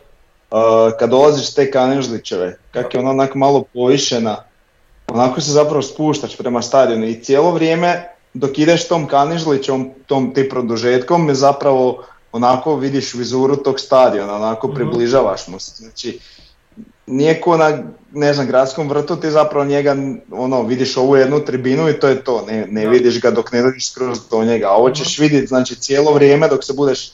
kad dolaziš te Kanežlićeve, kak je ona onak malo povišena, onako se zapravo spuštaš prema stadionu i cijelo vrijeme dok ideš tom Kanežlićom, tom ti produžetkom, je zapravo onako vidiš vizuru tog stadiona, onako približavaš mu se. Znači, nije ko na, ne znam, gradskom vrtu, ti zapravo njega, ono, vidiš ovu jednu tribinu i to je to, ne vidiš ga dok ne dođeš skroz do njega, a ovo ćeš vidjeti, znači, cijelo vrijeme dok se budeš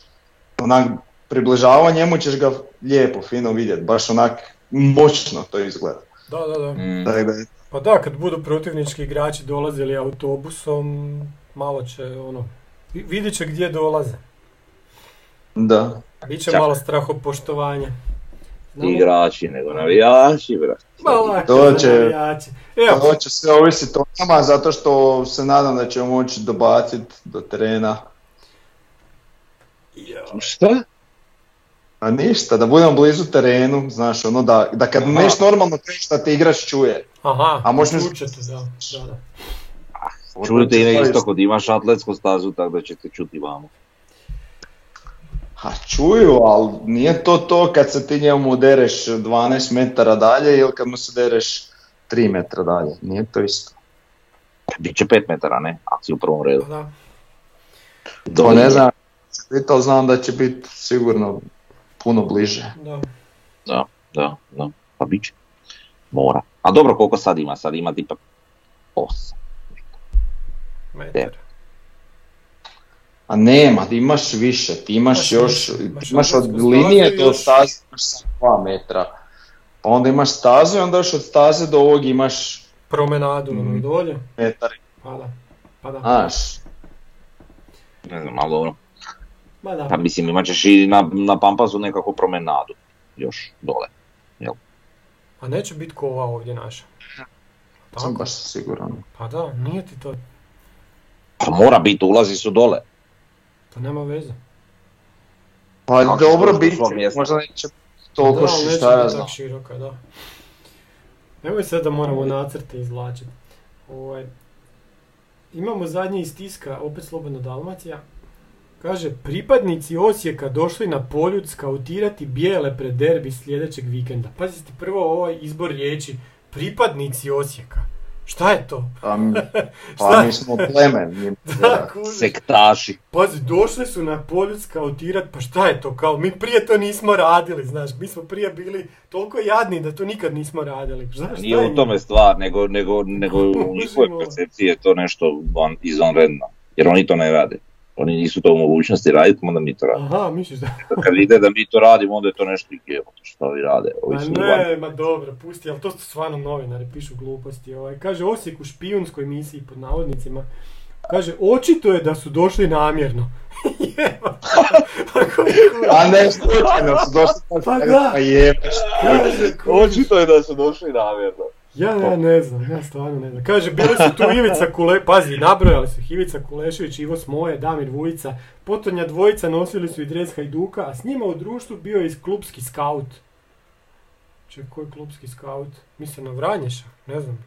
onak približavao njemu ćeš ga lijepo, fino vidjeti, baš onak moćno to izgleda. Da. Pa da, kad budu protivnički igrači dolazili autobusom, malo će, ono, vidit će gdje dolaze. Da. Biće malo strahopoštovanja. Igrači, nego navijači, brate. To će sve ovisiti o nama, zato što se nadam da ćemo moći dobaciti do terena. Šta? A ništa, da budemo blizu terenu, znaš, ono da kad neš normalno treš da te igrač čuje. Aha, čućete, da. Čujete i ne isto kod imaš atletsku stazu, tako da ćete čuti vamo. Ha, čuju, ali nije to kad se ti njemu dereš 12 metara dalje ili kad mu se dereš 3 metara dalje, nije to isto. Biće 5 metara, ne? Ako si u prvom redu. Da. To ne znam, ali znam da će biti sigurno puno bliže. Da, pa biće. Mora. A dobro, koliko sad ima? Sad ima tipa 8 metara. A nema, ti imaš više, ti imaš još, imaš od linije do staze imaš 2 metra, pa onda imaš stazu i onda još od staze do ovog imaš promenadu dolje, metari. Pa da. Znaš, ne znam, ali dobro, pa mislim imat ćeš i na Pampasu nekako promenadu, još dole, jel? A neće biti ko ova ovdje naša? Tako? Sam baš siguran. Pa da, nije ti to. Pa mora biti, ulazi su dole. To nema veze. Pa kako dobro biti, možda neće toliko šta ja znam. Nemoj sad da moramo nacrte izvlačiti. Imamo zadnje iz tiska, opet Slobodna Dalmacija. Kaže, pripadnici Osijeka došli na Poljud skautirati bijele pred derbi sljedećeg vikenda. Pazite prvo ovaj izbor riječi, pripadnici Osijeka. Šta je to? Pa mi smo plemen. Sektaši. Pazi, došli su na Poljud skautirat, pa šta je to? Kao, mi prije to nismo radili, znaš. Mi smo prije bili toliko jadni da to nikad nismo radili. Znaš, nije u tome stvar, nego u njihove percepciji je to nešto izvanredno. Jer oni to ne rade. Oni nisu to u mogućnosti raditi, onda mi to radimo. Aha, misliš da. Kad vide da mi to radimo, onda je to nešto ikjevo, što ovi rade. Ma dobro, pusti, ali to su stvarno novinari, pišu gluposti. Kaže, Osijek u špijunskoj misiji, pod navodnicima, kaže, očito je da su došli namjerno. Jeba. A ne, slučajno su došli namjerno. Pa da. Očito je da su došli namjerno. Ja ne znam, ja stvarno ne znam. Kaže, bili su tu Ivica Kulešević, pazi, nabrojali su Ivica Kulešević, Ivo Smoje, Damir Vujica, potonja dvojica nosili su i dres Hajduka, a s njima u društvu bio je klubski skaut. Čekaj, koji je klubski skaut? Mislim na Vranješa, ne znam.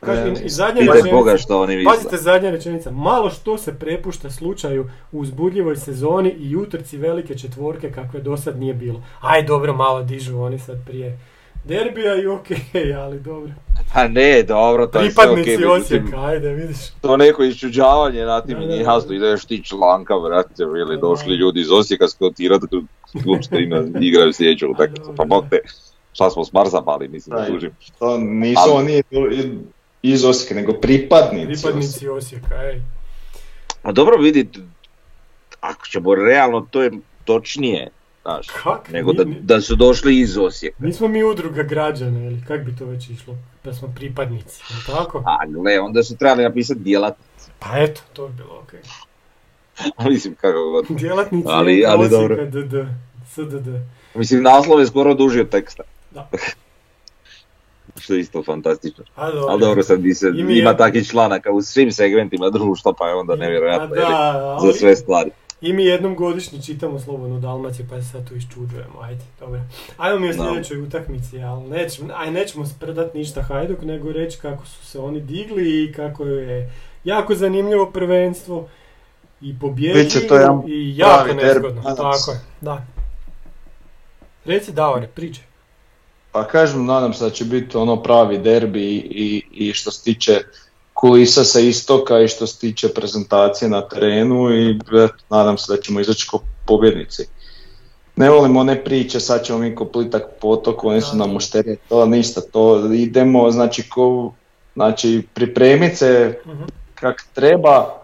Kaže, i zadnja rečenica, pazite zadnja rečenica, malo što se prepušta slučaju u uzbudljivoj sezoni i utrci velike četvorke kakve do sad nije bilo. Aj dobro, malo dižu oni sad prije derbija i okej, ali dobro. A ne, dobro, to je sve okej. Pripadnici Osijeka, ajde, vidiš. To neko iščuđavanje na tim njihazdu, ideš ti članka, vrate, ili došli ljudi iz Osijeka skotirati klubska igraju sljedeću utakmicu, pa bok te, šta smo s Marsa pali, mislim da služim. To nisu oni iz Osijeka, nego pripadnici Osijeka, ej. A dobro vidite, ako ćemo realno, to je točnije, znaš, nego da su došli iz Osijeka. Nismo mi udruga građana, ili kak bi to već išlo, da smo pripadnici, je li tako? A ne, onda su trebali napisati djelatnici. Pa eto, to bi bilo okej. Mislim, kako god. Djelatnici je Osijeka, DD, SDD. Mislim, naslov je skoro duži od teksta. Da. Što je isto fantastično. Ali dobro, sad ima takvih članaka u svim segmentima društva, pa je onda nevjerojatno za sve stvari. I mi jednom godišnji čitamo Slobodnu Dalmaciju, pa se sad tu iščuđujemo, ajde, dobro. Ajmo mi o sljedećoj utakmici, ali nećemo sprdati ništa Hajduk, nego reći kako su se oni digli i kako je jako zanimljivo prvenstvo i pobjedili i jako nezgodno, tako je, da. Reci Davore, priče. Pa kažem, nadam se da će biti ono pravi derbi i što se tiče kulisa sa istoka i što se tiče prezentacije na terenu i nadam se da ćemo izaći kao pobjednici. Ne volimo one priče, sad ćemo mi ko plitak potok, oni su nam mušterije, to ništa, to idemo, znači pripremiti se kak treba,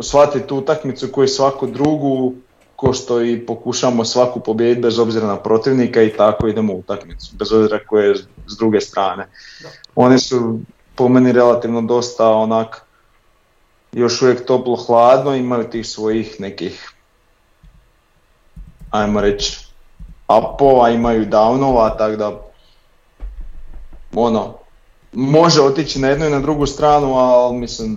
shvatiti utakmicu koju svaku drugu, ko što i pokušamo svaku pobijediti bez obzira na protivnika i tako idemo u utakmicu, bez obzira ko je s druge strane. Da. Oni su po meni relativno dosta onak još uvijek toplo hladno, imaju tih svojih nekih, ajmo reći, upova, imaju downova, tako da ono, može otići na jednu i na drugu stranu, ali mislim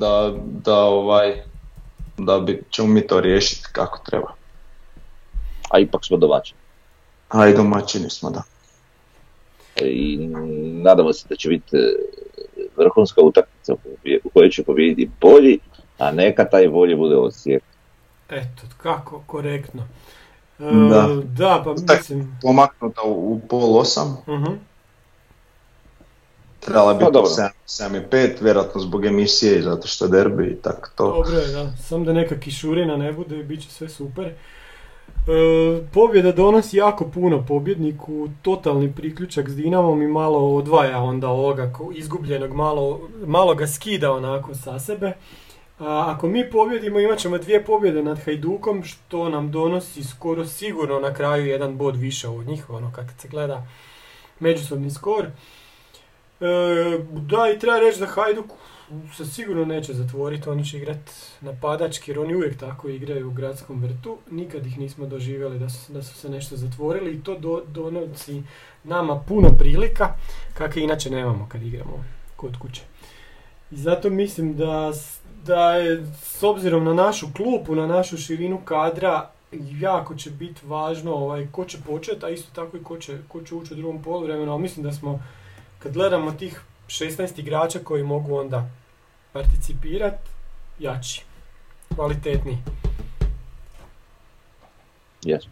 da ćemo mi to riješiti kako treba. A ipak smo domaćini. A i domaćini smo, da. I nadamo se da će biti vrhunska utakmica u kojoj će pobijediti bolji, a neka taj bolji bude Osijek. Eto, kako korektno. Da, pa mislim... Pomaknuta u 7:30. Uh-huh. Trebala biti 7:05, vjerojatno zbog emisije i zato što je derbi i tako to. Dobro je, da. Sam da neka kišurina ne bude, bit će sve super. Pobjeda donosi jako puno pobjedniku, totalni priključak s Dinamom i malo odvaja onda ovoga izgubljenog, malo ga skida onako sa sebe. A ako mi pobjedimo, imat ćemo 2 pobjede nad Hajdukom, što nam donosi skoro sigurno na kraju 1 bod više od njih, ono kako se gleda međusobni skor. Da, i treba reći da Hajduk se sigurno neće zatvoriti, oni će igrati napadački jer oni uvijek tako igraju u gradskom vrtu, nikad ih nismo doživjeli da su se nešto zatvorili i to donosi nama puno prilika kakve inače nemamo kad igramo kod kuće. I zato mislim da je s obzirom na našu klupu, na našu širinu kadra, jako će biti važno ko će početi, a isto tako i ko će ući u drugom poluvremenu, ali mislim da smo, kad gledamo tih 16 igrača koji mogu onda participirati, jači, kvalitetniji. Jesmo.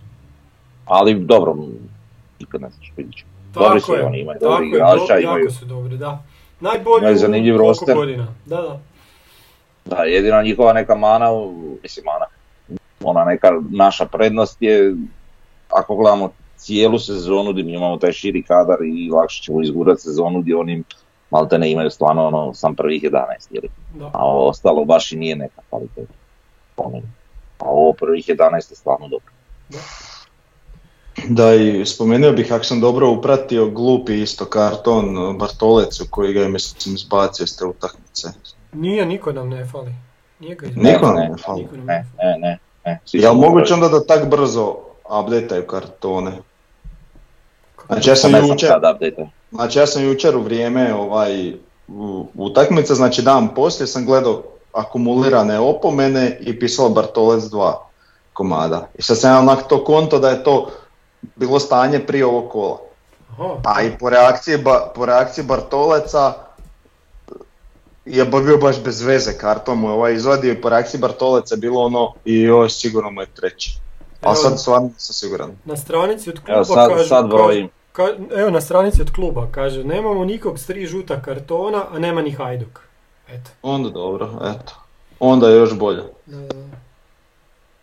Ali dobro, nikad ne znaš, vidit ću. Dobri su oni, imaju dobri igrača. Jako su dobri, da. Najbolji u koliko godina. Da. Da, jedina njihova neka ona neka naša prednost je, ako gledamo cijelu sezonu gdje mi imamo taj širi kadar i lakše ćemo izgurati sezonu gdje onim malte ne imaju stvarno sam prvih 11, ili? Da. A ostalo baš i nije neka kvaliteta. A ovo prvih 11 je stvarno dobro. Da, i spomenuo bih, ako sam dobro upratio, glupi isto karton Bartolecu koji ga je mislim izbacio s te utakmice. Nije, niko nam ne fali. Niko nam ne fali. Ne. Jel moguće onda da tak brzo updataju kartone? Ja sam jučer u vrijeme utakmica, znači dan poslije sam gledao akumulirane opomene i pisao Bartolec 2 komada. I sad sam onak to konto da je to bilo stanje prije ovog kola. A i po reakciji Bartoleca je bio baš bez veze karton mu izvadio i po reakciji Bartoleca je bilo i joj sigurno mu je treći. A sad stvarno sam siguran. Na stranici od kluba na stranici od kluba kaže, nemamo nikog s 3 žuta kartona, a nema ni Hajduk. Eto. Onda dobro, eto. Onda je još bolje.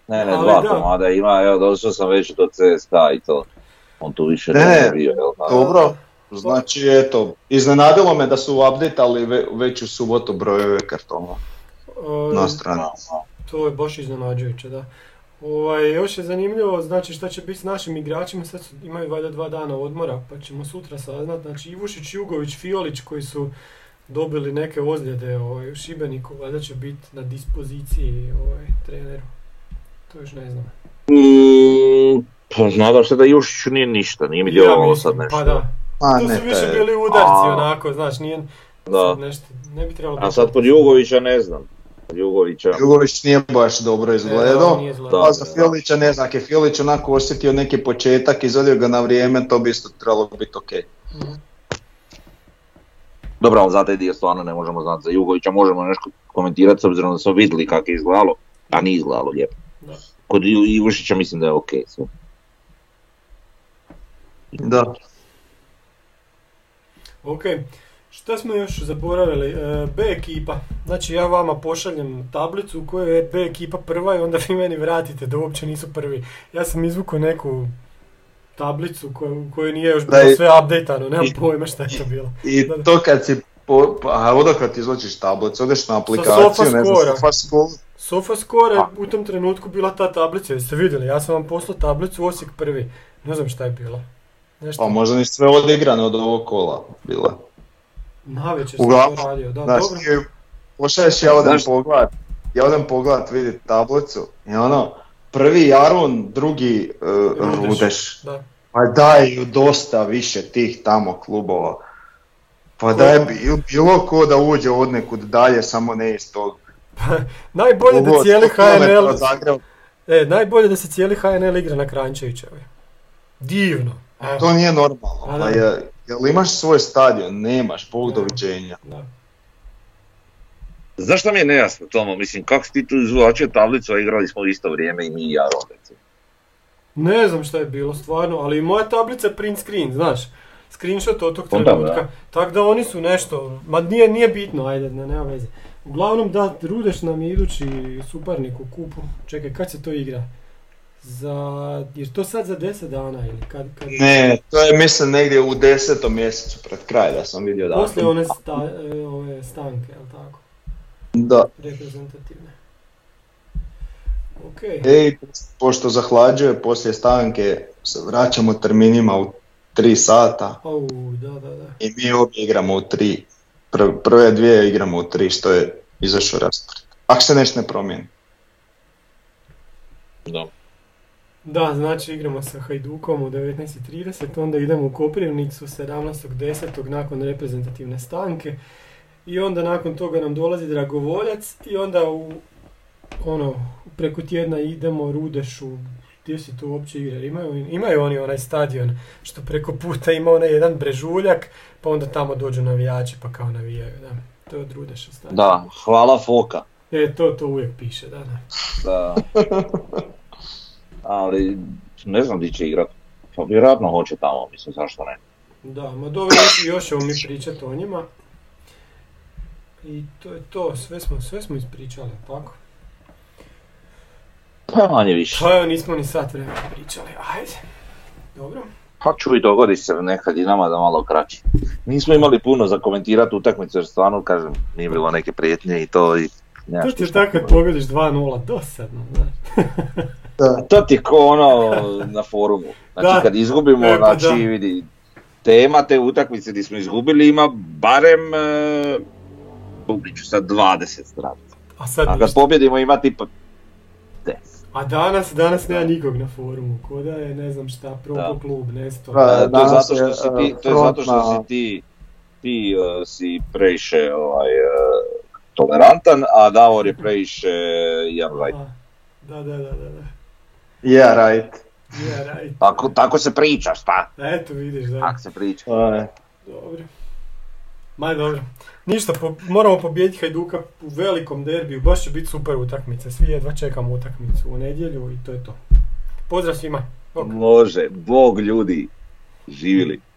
Ne, 2 komada ima, evo došao sam već do CSKA i to. On tu više ne bio, jel? Dobro, znači eto, iznenadilo me da su updateali već u subotu brojeve kartona na stranici. To je baš iznenađujuće, da. Još je zanimljivo, znači šta će biti s našim igračima, sad imaju valjda 2 dana odmora, pa ćemo sutra saznat, znači Ivušić, Jugović, Filović koji su dobili neke ozljede u Šibeniku, valjda će biti na dispoziciji treneru, to još ne znam. Pa nadam se da Ivušiću nije ništa, nije mi djelovalo sad nešto. Pa da, tu su više bili udarci onako, znaš, nije nešto, ne bi trebalo biti. A sad kod Jugovića ne znam. Jugović nije baš dobro izgledao, a za Fiolića ne znam, je Fiolić onako osjetio neki početak, izvodio ga na vrijeme, to bi isto trebalo biti okej. Dobro, ali za taj dio stvarno ne možemo znati, za Jugovića možemo nešto komentirati s obzirom da smo vidjeli kako je izgledalo, a nije izgledalo lijepo. Kod Ivušića mislim da je okej. Da. Okej. Šta smo još zaboravili? B ekipa. Znači ja vama pošaljem tablicu u kojoj je B ekipa prva i onda vi meni vratite da uopće nisu prvi. Ja sam izvukao neku tablicu u kojoj nije još bilo sve updateano, nemam pojma šta je to bilo. I to kad si, a odakle ti izvlačiš tablicu, odeš na aplikaciju, ne znam, SofaScore. SofaScore je u tom trenutku bila ta tablica, jeste vidjeli, ja sam vam poslao tablicu Osijek prvi, ne znam šta je bilo. Pa možda ni sve odigrano od ovog kola bila. Navečer sam to radio, da, znači, dobro. Pošalješ ja odem pogled, vidi tablicu i ono, prvi Arun, drugi Rudeš. Da. Pa daj dosta više tih tamo klubova. Pa daj bilo ko da uđe od nekud dalje, samo ne iz tog. Najbolje da cijeli HNL... najbolje da se cijeli HNL igra na Kranjčevićevoj. Divno. Evo. To nije normalno. Jel imaš svoj stadion? Nemaš, Bog doviđenja. Znaš šta mi je nejasno, Tomo? Mislim, kako si ti tu izvlačio tablicu, a igrali smo isto vrijeme i mi i Jaron? Ne znam šta je bilo stvarno, ali i moja tablica je print screen, znaš. Screenshot od tog trenutka. Tako da oni su nešto, ma nije bitno, ajde, nema veze. Uglavnom da, Rudeš nam je idući suparnik u kupu. Čekaj, kad se to igra? Jer to sad za 10 dana ili kad... Ne, to je mislim negdje u 10. mjesecu pred kraj da sam vidio datum. Poslije one ove stanke, jel tako? Da. Reprezentativne. Okej. Ej, pošto zahlađuje poslije stanke, se vraćamo terminima u 3 sata. Da. I mi ovdje igramo u 3. Prve dvije igramo u 3, što je izašao raspored. Ako se nešto ne promijeni. Da. Da, znači igramo sa Hajdukom u 19.30, onda idemo u Koprivnicu 17.10. nakon reprezentativne stanke i onda nakon toga nam dolazi Dragovoljac i onda preko tjedna idemo Rudešu, gdje si tu uopće igra, imaju oni onaj stadion što preko puta ima onaj jedan brežuljak pa onda tamo dođu navijači pa kao navijaju, da, to je od Rudeša stadion. Da, hvala Foka. To uvijek piše, da. Ali ne znam gdje će igrati, pa vjerojatno hoće tamo, mislim, zašto ne. Da, ma dobro, još ćemo mi pričati o njima. I to je to, sve smo ispričali, tako? Pa manje više. Pa nismo ni sat vremena pričali, ajde, dobro. Pa čuj, dogodi se nekad i nama da malo kraći. Nismo imali puno za komentirati utakmicu, jer stvarno, kažem, nije bilo neke prijetnje i to i... To ti je tako kad pogodiš 2-0, dosadno, znaš. To ti je ko na forumu, znači kad izgubimo, znači vidi, tema te utakmice gdje smo izgubili ima barem, publiču sad 20 stranica, a kad pobjedimo ima tipa 10. A danas nema nikog na forumu, ko da je ne znam šta, propo klub, nesto. To je zato što si ti, si previše tolerantan, a Davor je previše right. Da. Yeah, right. Tako se priča, šta? Eto vidiš, da. Tako se priča. Dobro. Ma dobro. Ništa, moramo pobijediti Hajduka u velikom derbiju, baš će biti super utakmica. Svi jedva čekamo utakmicu u nedjelju i to je to. Pozdrav svima. Bog. Može, Bog ljudi, živjeli.